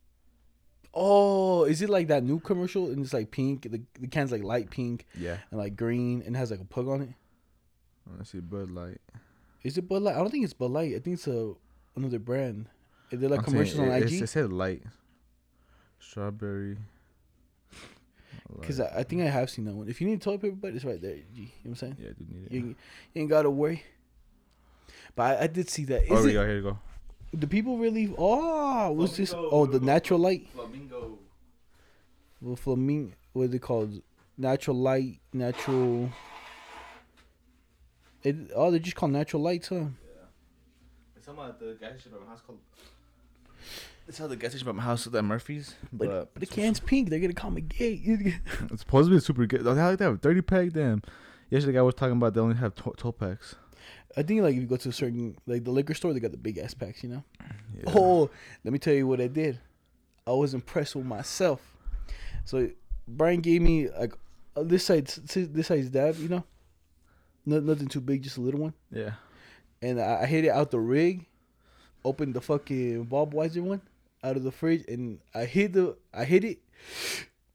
Oh, is it like that new commercial? And it's like pink. The can's like light pink. Yeah. And like green, and it has like a pug on it. I see Bud Light. Is it Bud Light? I don't think it's Bud Light. I think it's another brand. They're like commercials on IG. It said Light. Strawberry. Because I think I have seen that one. If you need toilet paper, but it's right there. G. You know what I'm saying? Yeah, I do need it. You ain't got to worry. But I did see that. Is it, here you go. Do people really... Oh, what's this? Oh, the Natural Light? Flamingo. Well, Flamingo... What is it called? Natural Light, Natural... they're just called Natural Lights, huh? Yeah. It's talking about the guy should have a house called... That's how the guy station by my house is at Murphy's. But the can's pink. They're going to call me gay. It's supposed to be super good. They like that 30-pack, damn. Yesterday, the guy was talking about they only have 12 packs. I think, like, if you go to a certain, like, the liquor store, they got the big-ass packs, you know? Yeah. Oh, let me tell you what I did. I was impressed with myself. So, Brian gave me, like, this size dab, you know? Nothing too big, just a little one. Yeah. And I hit it out the rig, opened the fucking Bob Weiser one out of the fridge, and I hit it,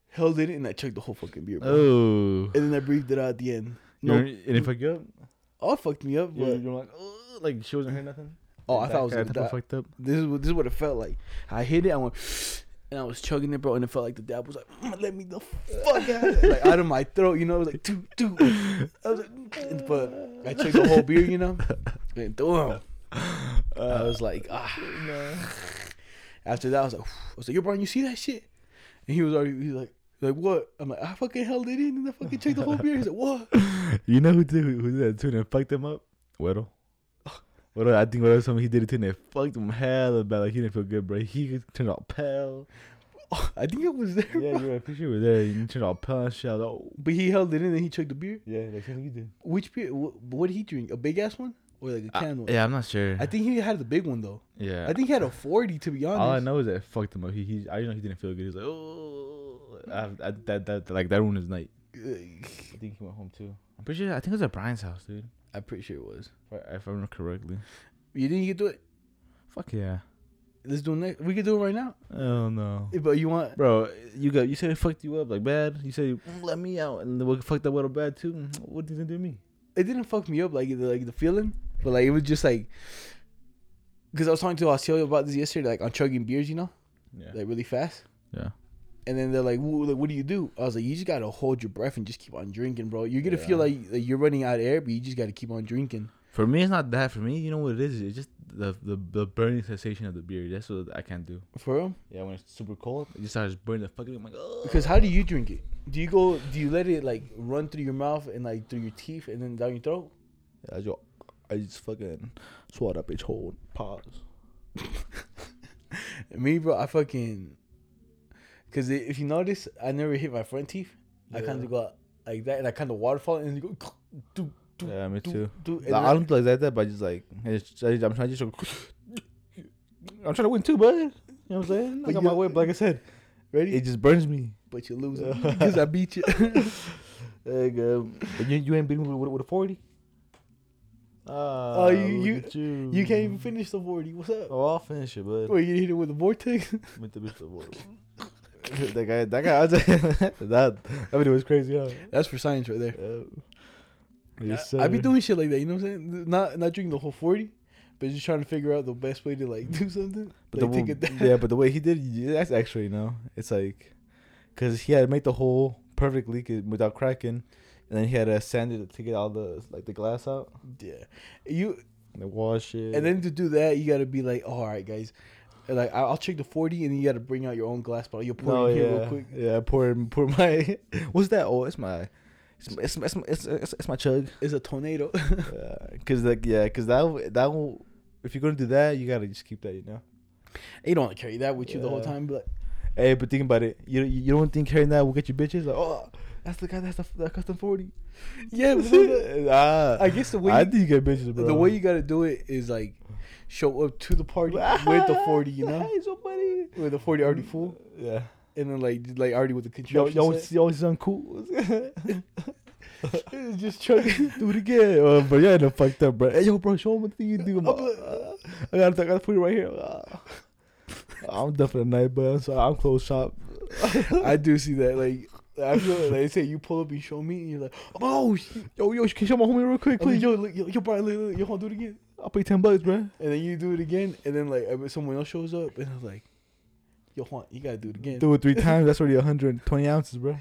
held it, and I chugged the whole fucking beer, bro. Oh. And then I breathed it out at the end. No, and it fucked you up? Oh, it fucked me up. But you're like, oh, like she wasn't hearing nothing? Oh, I thought I was gonna die. Fucked up. This is what it felt like. I hit it, I went, and I was chugging it, bro, and it felt like the dab was like, let me the fuck out of it. Like, out of my throat, you know? It was like, doo. I was like, but I chugged the whole beer, you know? And threw him. I was like, no. After that, I was like, yo, Brian, you see that shit? And he was like, what? I'm like, I fucking held it in and I fucking checked the whole beer. He's like, what? You know who did that too and it fucked him up? Weddle. I think Weddle was something he did it to and it fucked him hella bad. Like, he didn't feel good, bro. He turned out pale. Oh, I think it was there, yeah, bro. Yeah, I think you were there. You turned out pale and shit. Oh. But he held it in and he checked the beer? Yeah, that's what he did. Which beer? What did he drink? A big-ass one? Or like a can one. Yeah, I'm not sure. I think he had the big one though. Yeah. I think he had a 40 to be honest. All I know is that it fucked him up. I know he didn't feel good. He's like, oh, that ruined his night. I think he went home too. I think it was at Brian's house, dude. I'm pretty sure it was. If I remember correctly. You didn't get to it? Fuck yeah. Let's do it next. We can do it right now. Oh no. But you want, bro? You said it fucked you up like bad. You said let me out, and then what fucked that little bad too. What did it do to me? It didn't fuck me up like the feeling. But, like, it was just, like... Because I was talking to Haciel about this yesterday, like, on chugging beers, you know? Yeah. Like, really fast. Yeah. And then they're like, what do you do? I was like, you just got to hold your breath and just keep on drinking, bro. You're going to feel like you're running out of air, but you just got to keep on drinking. For me, it's not that. For me, you know what it is? It's just the burning sensation of the beer. That's what I can't do. For real? Yeah, when it's super cold, it just starts burning the fucking. I'm like, oh. Because how do you drink it? Do you go? Do you let it like run through your mouth and like through your teeth and then down your throat? Yeah, I just fucking swat up bitch hold. Pause. Me, bro, I fucking. Because if you notice, I never hit my front teeth. Yeah. I kind of go like that, and I kind of waterfall, and you go. Yeah, me too. I don't like that, but I just like I'm trying to win too, bud. You know what I'm saying? I got my way, but like I said, ready. It just burns me. But you lose because I beat you. Like, but you ain't beating me with a 40. Oh, you can't even finish the 40. What's up? Oh, I'll finish it, bud. Wait, you hit it with a vortex? With the vortex. That guy. I was like, that video was crazy, huh? That's for science right there. Yes, I be doing shit like that, you know what I'm saying? Not drinking the whole 40, but just trying to figure out the best way to like do something. But like, but the way he did, that's actually, you know, it's like, cause he had to make the hole perfectly without cracking, and then he had to sand it to get all the like the glass out. Yeah, and then wash it. And then to do that, you gotta be like, oh, all right, guys. Like I'll check the 40, and then you gotta bring out your own glass bottle. You pour it here real quick. Yeah, pour my. What's that? Oh, it's my. It's my chug. It's a tornado. Cause that will, if you're gonna do that, you gotta just keep that, you know. You don't want to carry that with you the whole time, but. Hey, but think about it. You don't think carrying that will get you bitches? Like, oh, that's the guy that's the custom 40. Yeah, but I guess the way I think you get bitches, bro. The way you gotta do it is like, show up to the party with the 40, you know. Hey, somebody with the 40 already full. Yeah. And then, like already with the contraption. Y'all sound cool. Just trying to do it again. But yeah, no, fucked up, bro. Hey, yo, bro, show them what you do. I gotta put it right here. I'm done for the night, bro. So I'm closed shop. I do see that. Like, I feel like they say you pull up and show me, and you're like, oh, yo, can you show my homie real quick, please? Yo, Brian, look, I'll do it again. I'll pay $10, bro. And then you do it again, and then, like, someone else shows up, and I'm like, yo, Juan, you gotta do it again. Do it 3 times. That's already 120 ounces, bro.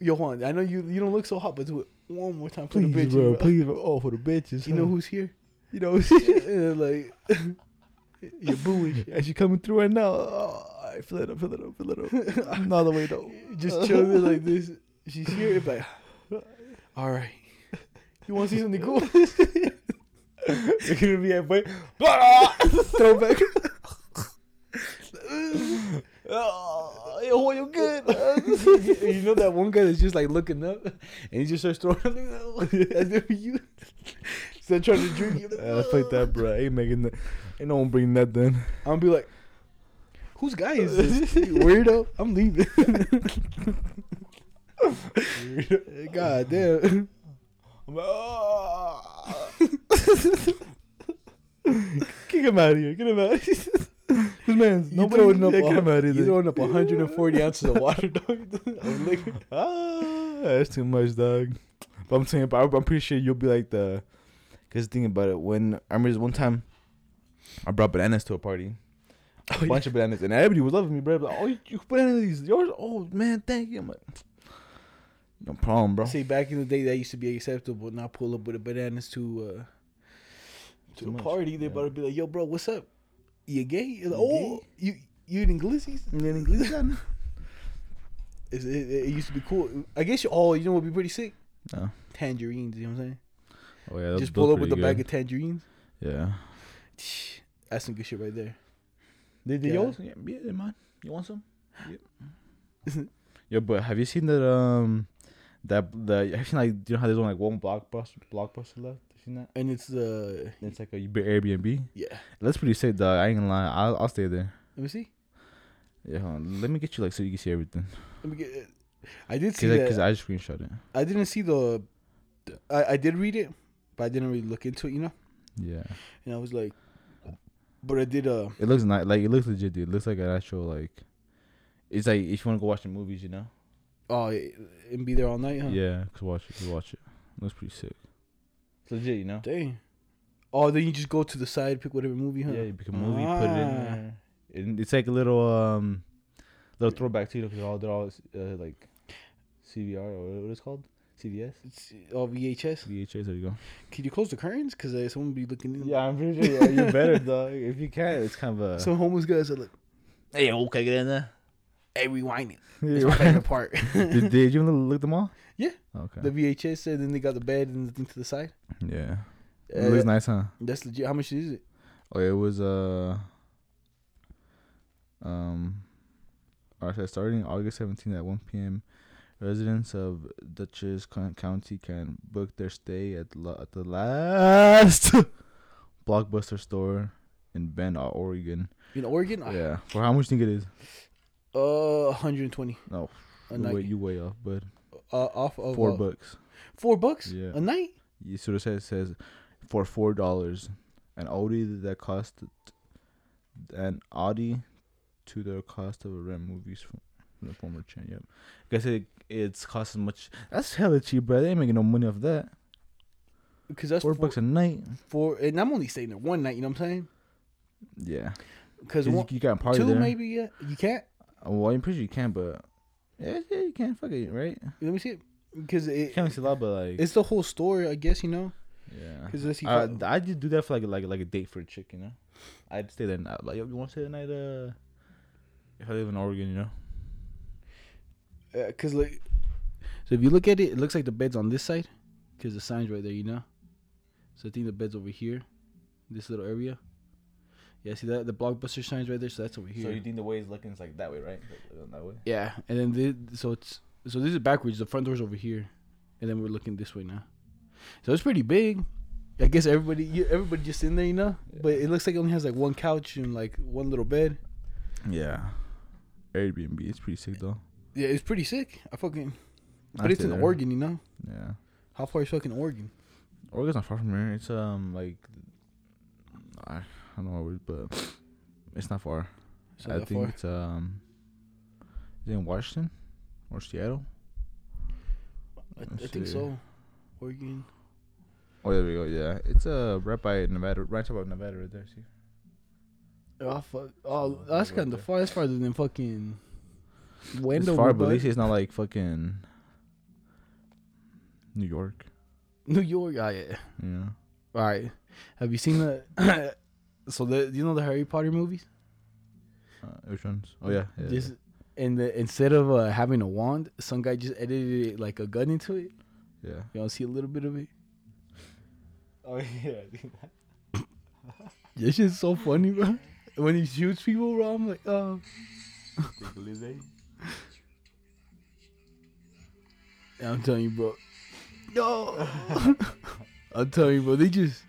Yo, Juan, I know you don't look so hot, but do it one more time for the bitches, bro. Please, bro. Oh, for the bitches. You know who's here? You know who's here? Like, you're booing. As you coming through right now. Oh, all right, fill it up. I'm not the way, though. Just chill me like this. She's here. It's like, all right. You want to see something cool? You're gonna be halfway. Throw back. Oh, you're good. You know that one guy that's just like looking up, and he just starts throwing. That's never you. Instead of trying to drink, you. I like that, bro. I ain't making that. Ain't no one bringing that. Then I'll be like, "Whose guy is this? You weirdo? I'm leaving." Weirdo. God damn. I'm like, oh. Get him out of here. This man's you're throwing up 140 ounces of water, dog. That's too much, dog. But I'm saying, I'm pretty sure you'll be like the. Cause think about it, when I remember this one time, I brought bananas to a party, a bunch of bananas, and everybody was loving me, bro. Like, oh, you bananas, these yours? Oh man, thank you. I'm like, no problem, bro. See, back in the day, that used to be acceptable. Not pull up with the bananas to the party. They better be like, "Yo, bro, what's up? You gay? You're like, oh, gay? you eating glissies? You eating glissies?" It used to be cool. I guess you know what would be pretty sick? No. Tangerines. You know what I'm saying? Oh yeah. Just pull up with a bag of tangerines. Yeah. That's some good shit right there. Did yours? Yeah, they're mine. You want some? Yep. Yeah, but have you seen that? I've seen, like, you know how there's only like one blockbuster left? You seen that? And it's like a Airbnb. Yeah, that's pretty safe, dog. I ain't gonna lie. I'll stay there. Let me see. Yeah, hold on. Let me get you like so you can see everything. Let me get. I did see that because I just screenshot it. I didn't see the. I did read it, but I didn't really look into it. You know. Yeah. And I was like, but I did. It looks nice. Like, it looks legit, dude. It looks like an actual like. It's like if you want to go watch the movies, you know. Oh, and be there all night, huh? Yeah, cause watch it. Looks pretty sick. It's legit, you know. Dang. Oh, then you just go to the side, pick whatever movie, huh? Yeah, you pick a movie, put it in there. And it's like a little throwback to you, because they're all like CVR or what it's called. CVS? Oh, VHS? VHS, there you go. Can you close the curtains? Because someone will be looking in. Yeah, I'm pretty sure. You better, dog. If you can, it's kind of a... Some homeless guys are like, hey, can I get in there? Hey, rewind it. It's playing apart. Did you look at them all? Yeah. Okay. The VHS, and then they got the bed and the thing to the side. Yeah. It looks nice, huh? That's legit. How much is it? Oh, it was... Starting August 17th at 1 p.m., residents of Dutchess County can book their stay at the last Blockbuster store in Bend, Oregon. In Oregon? Yeah. For how much do you think it is? 120. No. You way off, bud. Off of $4. $4? Yeah. A night? You sort of says for $4. An Audi to the cost of a Rem movies from the former chain. Yep. I guess it's cost as much. That's hella cheap, bro. They ain't making no money off that. Because that's $4 a night. And I'm only staying there one night. You know what I'm saying? Yeah. Because you can't party there. Two maybe. Yeah. You can't. Well, I'm pretty sure you can, but yeah, you can. Fuck it, right? Let me see it. Because it can't see a lot, but like it's the whole story, I guess. You know. Yeah. Because I just do that for like a date for a chick. You know. I'd stay there night. Like, yo, you want to stay the night? If I live in Oregon, you know. Cause like, so if you look at it, it looks like the bed's on this side, cause the sign's right there, you know. So I think the bed's over here, this little area. Yeah, see that the Blockbuster sign's right there, so that's over here. So you think the way is looking is like that way, right? Like, that way. Yeah, and then so this is backwards. The front door's over here, and then we're looking this way now. So it's pretty big. I guess everybody just in there, you know. Yeah. But it looks like it only has like one couch and like one little bed. Yeah, Airbnb. It's pretty sick though. Yeah, it's pretty sick. But it's in Oregon, you know. Yeah. How far is fucking Oregon? Oregon's not far from here. It's I don't know where, but it's not far. It's is it in Washington or Seattle? I think so. Oregon. Oh, there we go. Yeah, it's right by Nevada, right above Nevada, right there. See. Oh, fuck. Oh, that's kind of far. That's farther than fucking Wendover. It's far, but at least it's not like fucking New York. New York, oh, yeah. Yeah. All right. Have you seen the? You know the Harry Potter movies? Which ones? Oh yeah. And instead of having a wand, some guy just edited it like a gun into it. Yeah. You want to see a little bit of it? Oh yeah, I think that. This shit's so funny, bro. When he shoots people, bro, I'm like, oh. I'm telling you, bro. No. I'm telling you, bro. They just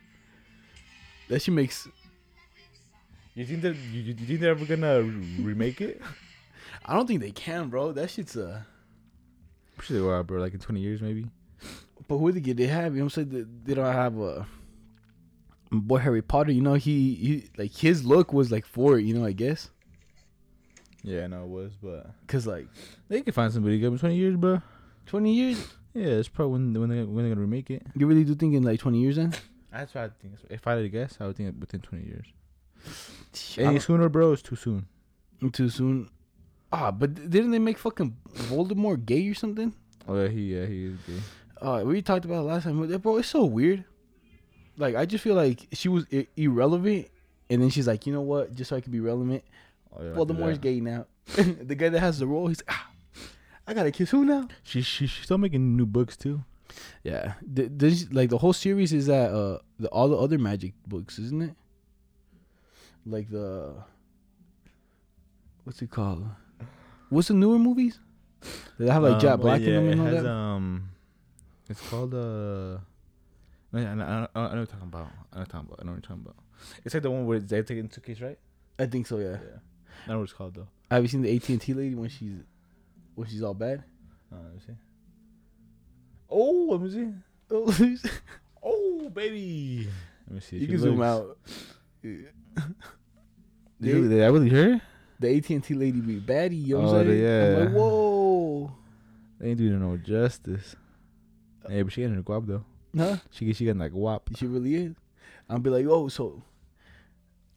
that shit makes. You think they're ever gonna remake it? I don't think they can, bro. That shit's I'm sure they will, bro. Like in 20 years, maybe. But who they have? You know what I'm saying? They don't have a. Boy, Harry Potter, you know, he like his look was like for it, you know, I guess. Yeah, I know it was, but cause like they could find somebody good in 20 years, bro. 20 years? Yeah, it's probably when they're gonna remake it. You really do think in like 20 years then? That's what I think. If I had to guess, I would think within 20 years. Any sooner, bro? It's too soon. Too soon. Ah, but didn't they make fucking Voldemort gay or something? Oh yeah, he is gay. We talked about it last time, bro. It's so weird. Like, I just feel like she was irrelevant, and then she's like, you know what? Just so I can be relevant. Oh, yeah, Voldemort's gay now. The guy that has the role, he's like, I gotta kiss who now? She's still making new books, too. Yeah. The whole series is at all the other magic books, isn't it? Like the... What's it called? What's the newer movies? They have, like, Jack Black in them and all that? It's called... I know what you're talking about. It's like the one where they take in the suitcase, right? I think so, yeah. I don't know what it's called, though. Have you seen the AT&T lady when she's all bad? Let me see. Oh, let me see. Oh, baby. Let me see. You can zoom out. Did I really hear? The AT&T lady be baddie, you know what I'm saying? Yeah. I'm like, whoa. They ain't doing no justice. Hey, but she ain't in a guap, though. Huh? She getting like WAP. She really is. I'll be like, oh, so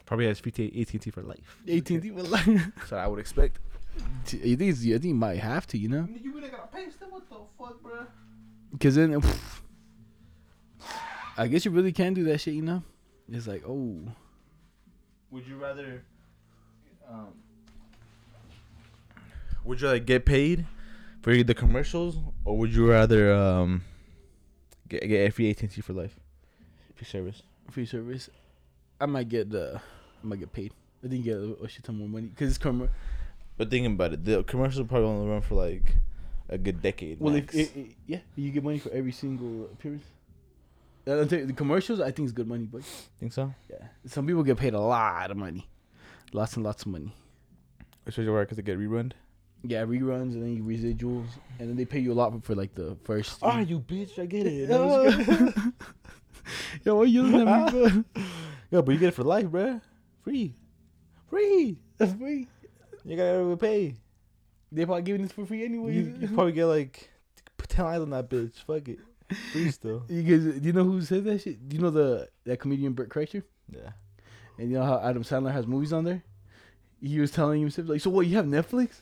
probably has AT&T for life. AT&T for life. So I would expect. I think you might have to, you know. You really gotta pay them. What the fuck, bro? Because then, I guess you really can do that shit, you know? It's like, oh. Would you rather get paid for the commercials, or would you rather get free AT&T for life, free service? I might get paid. I think get a shit ton more money because it's commercial. But thinking about it, the commercials probably only run for like a good decade. Well, yeah, you get money for every single appearance. The commercials, I think, is good money, but think so. Yeah, some people get paid a lot of money, lots and lots of money. Especially where because they get rerunned. Yeah, reruns and then you residuals, and then they pay you a lot for like the first. Oh, you bitch! I get it. Yo, what you looking at me for? Yo, but you get it for life, bruh. Free. That's free. You gotta pay. They probably giving this for free anyway. You probably get like 10 eyes on that bitch. Fuck it. Free still. Do you know who says that shit? Do you know that comedian Bert Kreischer? Yeah. And you know how Adam Sandler has movies on there? He was telling himself like, so what? You have Netflix?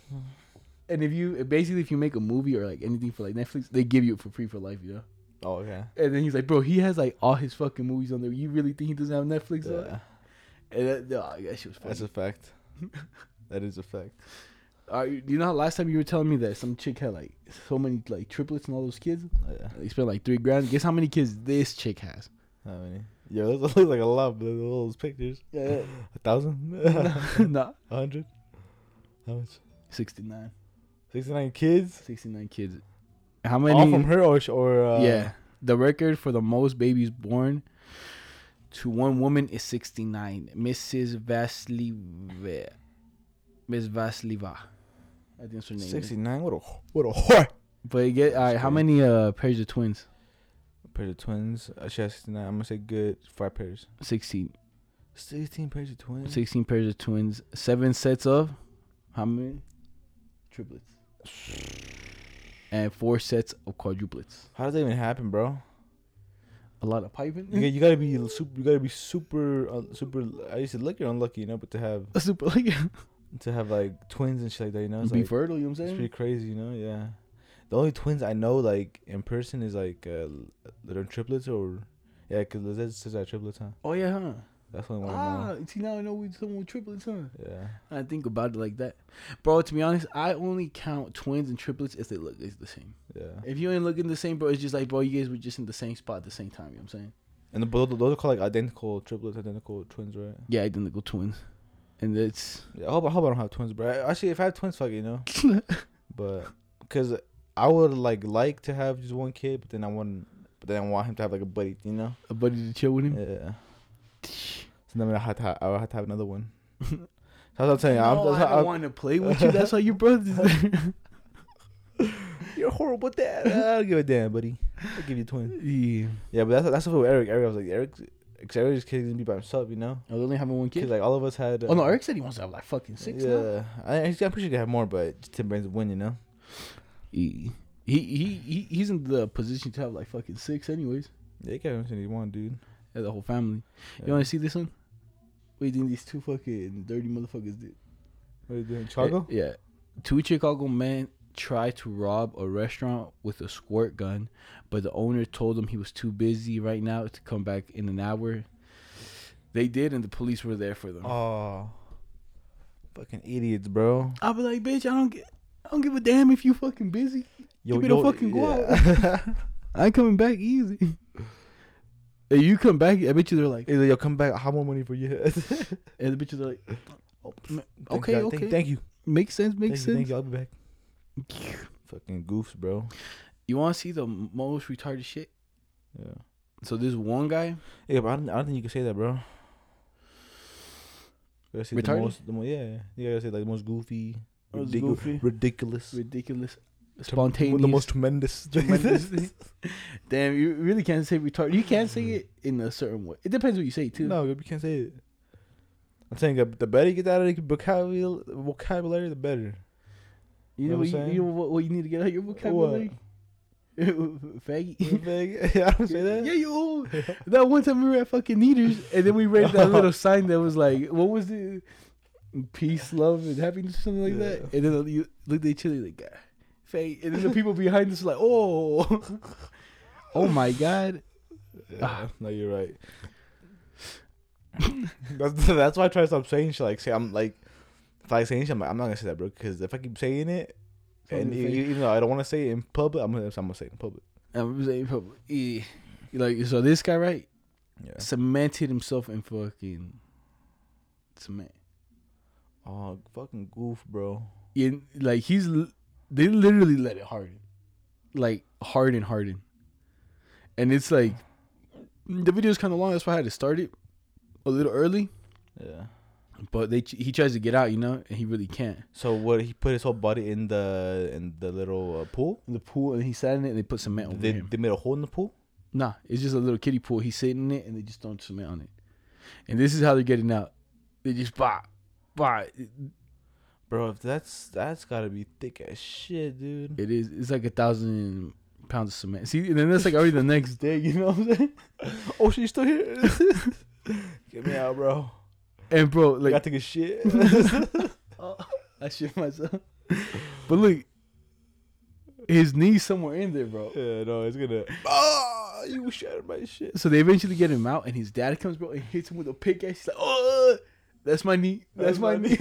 And if you make a movie or like anything for like Netflix, they give you it for free for life, you know? Oh, okay. And then he's like, bro, he has like all his fucking movies on there. You really think he doesn't have Netflix on? Yeah. And that shit was funny. That's a fact. That is a fact. You know how last time you were telling me that some chick had like so many like triplets and all those kids? Oh, yeah. They spent like $3,000. Guess how many kids this chick has? How many? Yeah, that looks like a lot, but all those pictures. Yeah. 1,000? No. 100? How much? 69. 69 kids? 69 kids. How many? All from her or yeah. The record for the most babies born to one woman is 69. Miss Vasleva. I think that's her name. 69? What a whore. But how many pairs of twins? Pairs of twins. She has 69. I'm going to say good 5 pairs. 16. 16 pairs of twins? 16 pairs of twins. 7 sets of how many? Triplets. And 4 sets of quadruplets. How does that even happen, bro? A lot of piping. You gotta be super. I used to lucky or unlucky, you know, but to have a super lucky. To have like twins and shit like that, you know, it's be like, fertile. You know what I'm saying? It's pretty crazy, you know. Yeah, the only twins I know like in person is like they're triplets or yeah, cause Lizette says that triplets, huh? Oh yeah, huh? That's only one. See now I know we someone with triplets, huh? Yeah. I think about it like that, bro. To be honest, I only count twins and triplets if they look the same. Yeah. If you ain't looking the same, bro, it's just like, bro, you guys were just in the same spot at the same time. You know what I'm saying? And those are called like identical triplets, identical twins, right? Yeah, identical twins. And it's. Yeah, I hope I don't have twins, bro. Actually, if I have twins, fuck it, you know. But because I would like to have just one kid, but then I want him to have like a buddy, you know. A buddy to chill with him. Yeah. So then I would have to have another one. That's what I'm saying. I want to play with you. That's why your brother's there. You're horrible dad. I don't give a damn, buddy. I'll give you twins. Yeah. Yeah, but that's what Eric. Eric, I was like, Eric's kid is gonna be by himself, you know. I was only having one kid. Like all of us had. Oh no, Eric said he wants to have like fucking 6. Yeah, I'm pretty sure they have more, but just Tim Burns win, you know. He's in the position to have like fucking 6, anyways. Yeah, he can't understand he want, dude. Yeah, the whole family. Yeah. You want to see this one? What do you think these two fucking dirty motherfuckers did? What are they doing? Chicago? Yeah. 2 Chicago men tried to rob a restaurant with a squirt gun, but the owner told them he was too busy right now to come back in an hour. They did, and the police were there for them. Oh, fucking idiots, bro. I'll be like, bitch, I don't give a damn if you fucking busy. You better fucking go out. I ain't coming back easy. If you come back, I bet you they're like, yo, come back. I have more money for you. And the bitches are like, okay. Thank you. Makes sense. Thank you. I'll be back. Fucking goofs, bro. You want to see the most retarded shit? Yeah. So this one guy. Yeah, but I don't think you can say that, bro. Retarded? Yeah. You gotta say like the most goofy, ridiculous, spontaneous, the most tremendous thing. Damn, you really can't say retarded. You can't say it in a certain way. It depends what you say too. No, you can't say it. I'm saying the better you get out of the vocabulary, the better. You know what you need to get out of your vocabulary? Faggy. Yeah, I don't say that. Yeah, yo. That one time we were at fucking Eaters, and then we read that little sign that was like, what was it? Peace, love, and happiness, or something like that. And then you looked at each other like, faggy. And then the people behind us were like, oh. Oh my god. Yeah, no, you're right. That's why I try to stop saying shit. Like, say I'm like, if I say shit, I'm not gonna say that, bro. Because if I keep saying it, and even though I don't want to say it in public, I'm gonna say it in public. I'm saying in public. Yeah. Like, so this guy, right? Yeah. Cemented himself in fucking cement. Oh, fucking goof, bro. Yeah, like they literally let it harden, like harden, and it's like the video is kind of long. That's why I had to start it a little early. Yeah. But he tries to get out, you know, and he really can't. So what? He put his whole body in the little pool. In the pool, and he sat in it, and they put cement over him. They made a hole in the pool. Nah, it's just a little kiddie pool. He's sitting in it, and they just don't cement on it. And this is how they're getting out. They just bah. Bro, if that's gotta be thick as shit, dude. It is. It's like 1,000 pounds of cement. See, and then that's like already the next day. You know what I'm saying? Oh, she's still here. Get me out, bro. And bro, like, I took a shit. Oh, I shit myself. But look, his knee's somewhere in there, bro. Yeah, no, it's gonna. Oh, you shattered my shit. So they eventually get him out, and his dad comes, bro, and hits him with a pickaxe. He's like, oh, that's my knee. That's my knee.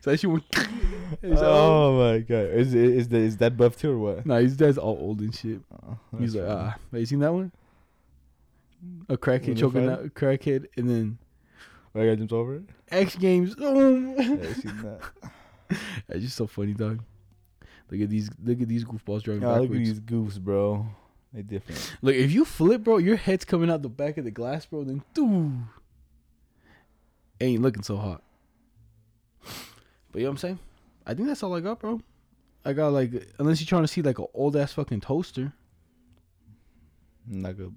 So that shit went. Oh my god! Is that buff too or what? Nah, his dad's all old and shit. Oh, he's like, funny. Have you seen that one? A crackhead choking out a crackhead, and then. I got jumps over it. X Games. Yeah, I seen that. That's just so funny, dog. Look at these goofballs driving backwards. Look at these goofs, bro. They different. Look, if you flip, bro, your head's coming out the back of the glass, bro. Then, dude, ain't looking so hot. But you know what I'm saying? I think that's all I got, bro. I got like, unless you're trying to see like an old ass fucking toaster. Not good.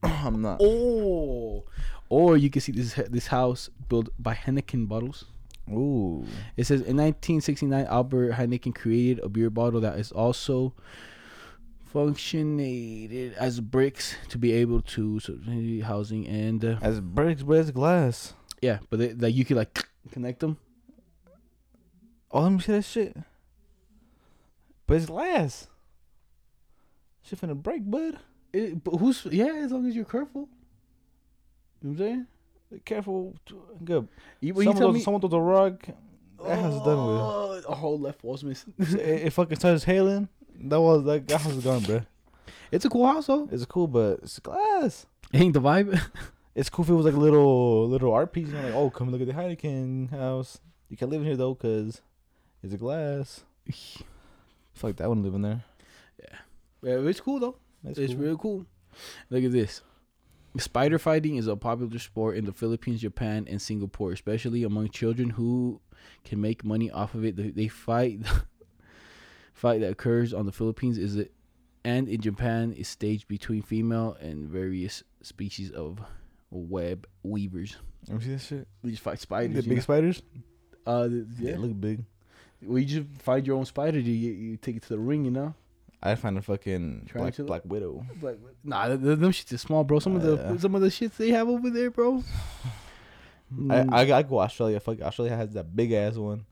I'm not. Oh. Or you can see this house built by Heineken bottles. Ooh. It says, in 1969, Albert Heineken created a beer bottle that is also functionated as bricks to be able to subsidy housing and... as bricks, but it's glass. Yeah, but you can, like, connect them. Oh, let me see that shit. But it's glass. Shit finna break, bud. As long as you're careful. You know what I'm saying? Be careful. Good. Someone throws a rug. That house is done with. A whole left wall's missing. It fucking starts hailing. That house is gone, bro. It's a cool house, though. It's cool, but it's glass. It ain't the vibe. It's cool if it was like little art piece. You know, like, oh, come look at the Heineken house. You can't live in here, though, because it's a glass. I feel like that wouldn't live in there. Yeah, it's cool, though. It's cool. Real cool. Look at this. Spider fighting is a popular sport in the Philippines, Japan, and Singapore, especially among children who can make money off of it. They fight that occurs on the Philippines and in Japan is staged between female and various species of web weavers. You see that shit? We just fight spiders. Big spiders? Yeah, they look big. Well, you just find your own spider. You take it to the ring, you know? I find a fucking Black Widow. Nah, them shits are small, bro. Some of the shits they have over there, bro. I go Australia. Fuck, Australia has that big ass one.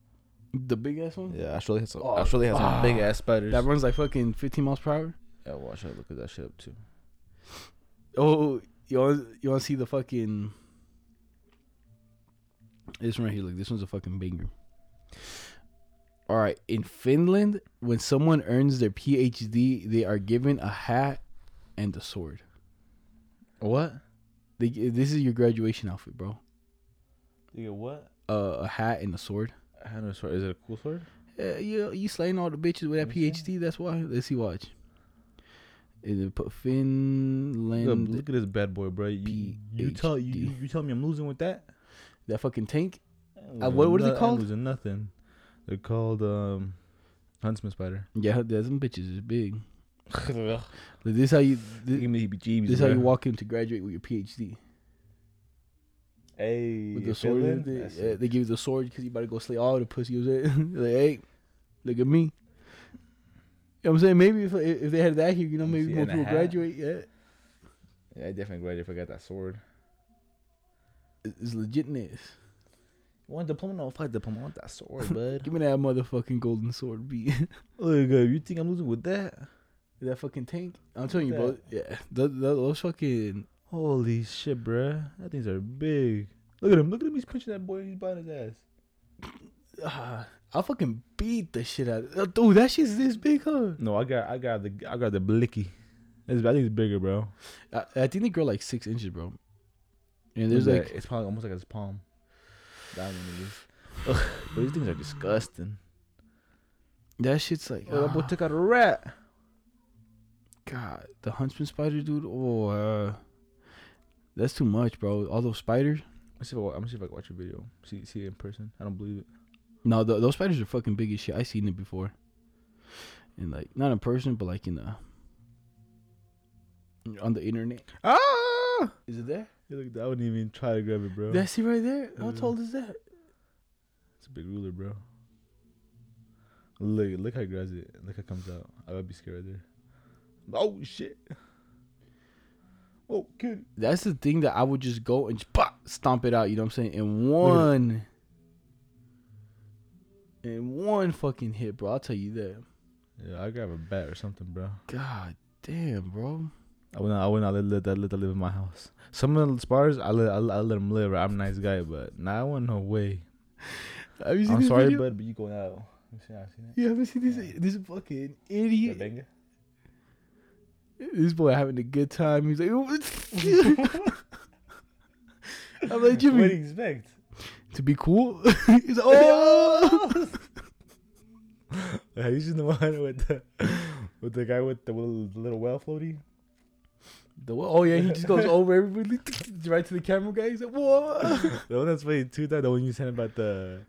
The big ass one? Yeah, Australia has some big ass spiders. That runs like fucking 15 miles per hour. Yeah, well, I should look at that shit up too. Oh, you wanna see the fucking? This one right here, look. This one's a fucking banger. All right, in Finland, when someone earns their PhD, they are given a hat and a sword. What? This is your graduation outfit, bro. You get what? A hat and a sword. A hat and a sword. Is it a cool sword? Yeah, you slaying all the bitches with that PhD. That's why. Let's see, watch. And put Finland. Look at this bad boy, bro. You tell me I'm losing with that? That fucking tank? What is it called? I'm losing nothing. They're called Huntsman Spider. Yeah, there's some bitches is big. This is how you walk in to graduate with your PhD. Hey, with the sword in it. Yeah, they give you the sword because you about to go slay all the pussies. Like, hey, look at me. You know what I'm saying? Maybe if they had that here, you know, maybe more people graduate. Yeah, I definitely graduated if I got that sword. It's legitness. One diploma, no fight diploma. I want that sword, bud. Give me that motherfucking golden sword, B. Look, you think I'm losing with that? That fucking tank. I'm telling you, bro. Yeah. Those fucking... Holy shit, bruh. That things are big. Look at him. Look at him. He's punching that boy. He's biting his ass. I fucking beat the shit out of... dude, that shit's this big, huh? No, I got the blicky. I think it's bigger, bro. I think they grow like 6 inches, bro. And there's like... It's probably almost like his palm. That one is. But these things are disgusting. That shit's like... Oh, that boy took out a rat. God, the Huntsman Spider, dude. Oh, that's too much, bro. All those spiders. I'm gonna see if I can watch your video. See it in person. I don't believe it. No, those spiders are fucking big as shit. I seen it before, and like not in person, but like on the internet. Ah, is it there? Yeah, look, I wouldn't even try to grab it, bro. That's it right there. How tall is that? It's a big ruler, bro. Look how he grabs it. Look how it comes out. I would be scared right there. Oh shit! Oh, good. That's the thing that I would just go and just pop, stomp it out. You know what I'm saying? In one fucking hit, bro. I'll tell you that. Yeah, I grab a bat or something, bro. God damn, bro. I would not let that live in my house. Some of the spiders, I let them live. Right? I'm a nice guy, but I want no way. I'm sorry, video? Bud, but you going out? You haven't seen this? Yeah. This fucking idiot. This boy having a good time. He's like, I'm like, Jimmy, what do you expect? To be cool? He's like, oh! He's in the one with the guy with the little whale floaty. Oh, yeah, he just goes over everybody, right to the camera guy. He's like, whoa! The one that's playing too, the one you said about the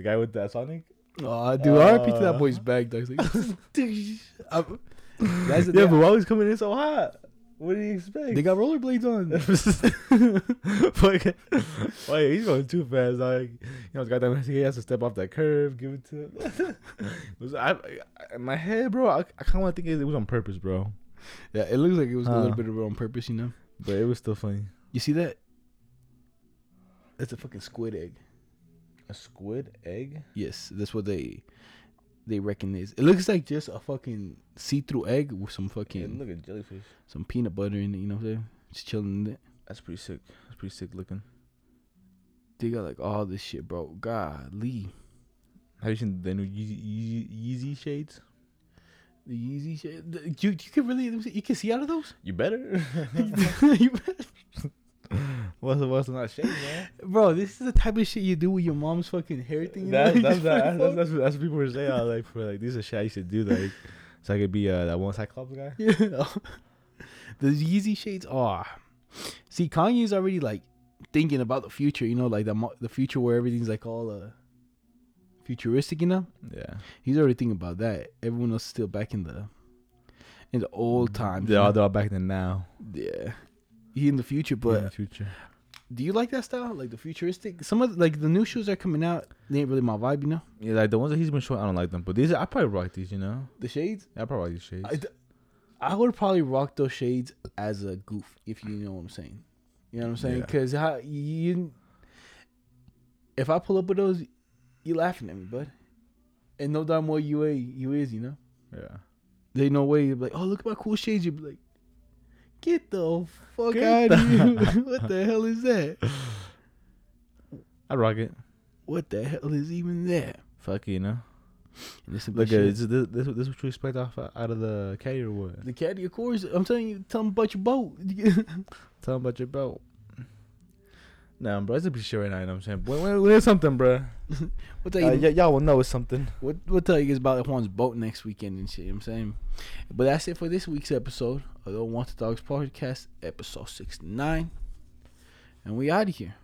guy with the Sonic? Oh, dude, RIP to that boy's bag, dog. He's like, that's yeah, but why was coming in so hot? What do you expect? They got rollerblades on. Why he's going too fast? Like, you know, goddamn, he has to step off that curve, give it to him. In my head, bro, I kind of think it was on purpose, bro. Yeah, it looks like it was a little bit on purpose, you know. But it was still funny. You see that? That's a fucking squid egg. A squid egg? Yes, that's what they recognize. It looks like just a fucking see-through egg with some fucking... Yeah, look at jellyfish. Some peanut butter in it, you know what I'm saying? Just chilling in it. That's pretty sick. That's pretty sick looking. They got like all this shit, bro. Golly. Have you seen the new Yeezy shades? The Yeezy shades? You can really... You can see out of those? You better. You better. What's not shade, man? Bro, this is the type of shit you do with your mom's fucking hair thing. That's what people were saying. I like, for like, this is shit I used to do, like, so I could be that one Cyclops guy. Yeah. The Yeezy shades are. See, Kanye's already like thinking about the future, you know, like the future where everything's like all futuristic, you know. Yeah. He's already thinking about that. Everyone else is still back in the old times. They're all back in now. Yeah. He in the future, but in the future. Do you like that style? Like the futuristic? Some of the new shoes that are coming out, they ain't really my vibe, you know? Yeah, like the ones that he's been showing, I don't like them. But these, I probably rock these, you know? The shades? Yeah, I probably rock these shades. I would probably rock those shades as a goof, if you know what I'm saying. You know what I'm saying? Because if I pull up with those, you laughing at me, bud. And no damn way you is, you know? Yeah. There's no way you'd be like, oh, look at my cool shades. You'd be like, get the fuck out of here. What the hell is that? I rock it. What the hell is even that? Fuck you, know. Look, this what you expect out of the caddy or what? The caddy, of course. I'm telling you, tell them about your boat. Tell them about your boat. Nah, bro, it's a piece of shit right now, you know what I'm saying? When it's something, bro. Y'all will know it's something. We'll tell you guys about Juan's boat next weekend and shit, you know what I'm saying? But that's it for this week's episode of the Don't Want the Dogs Podcast, episode 69. And we out of here.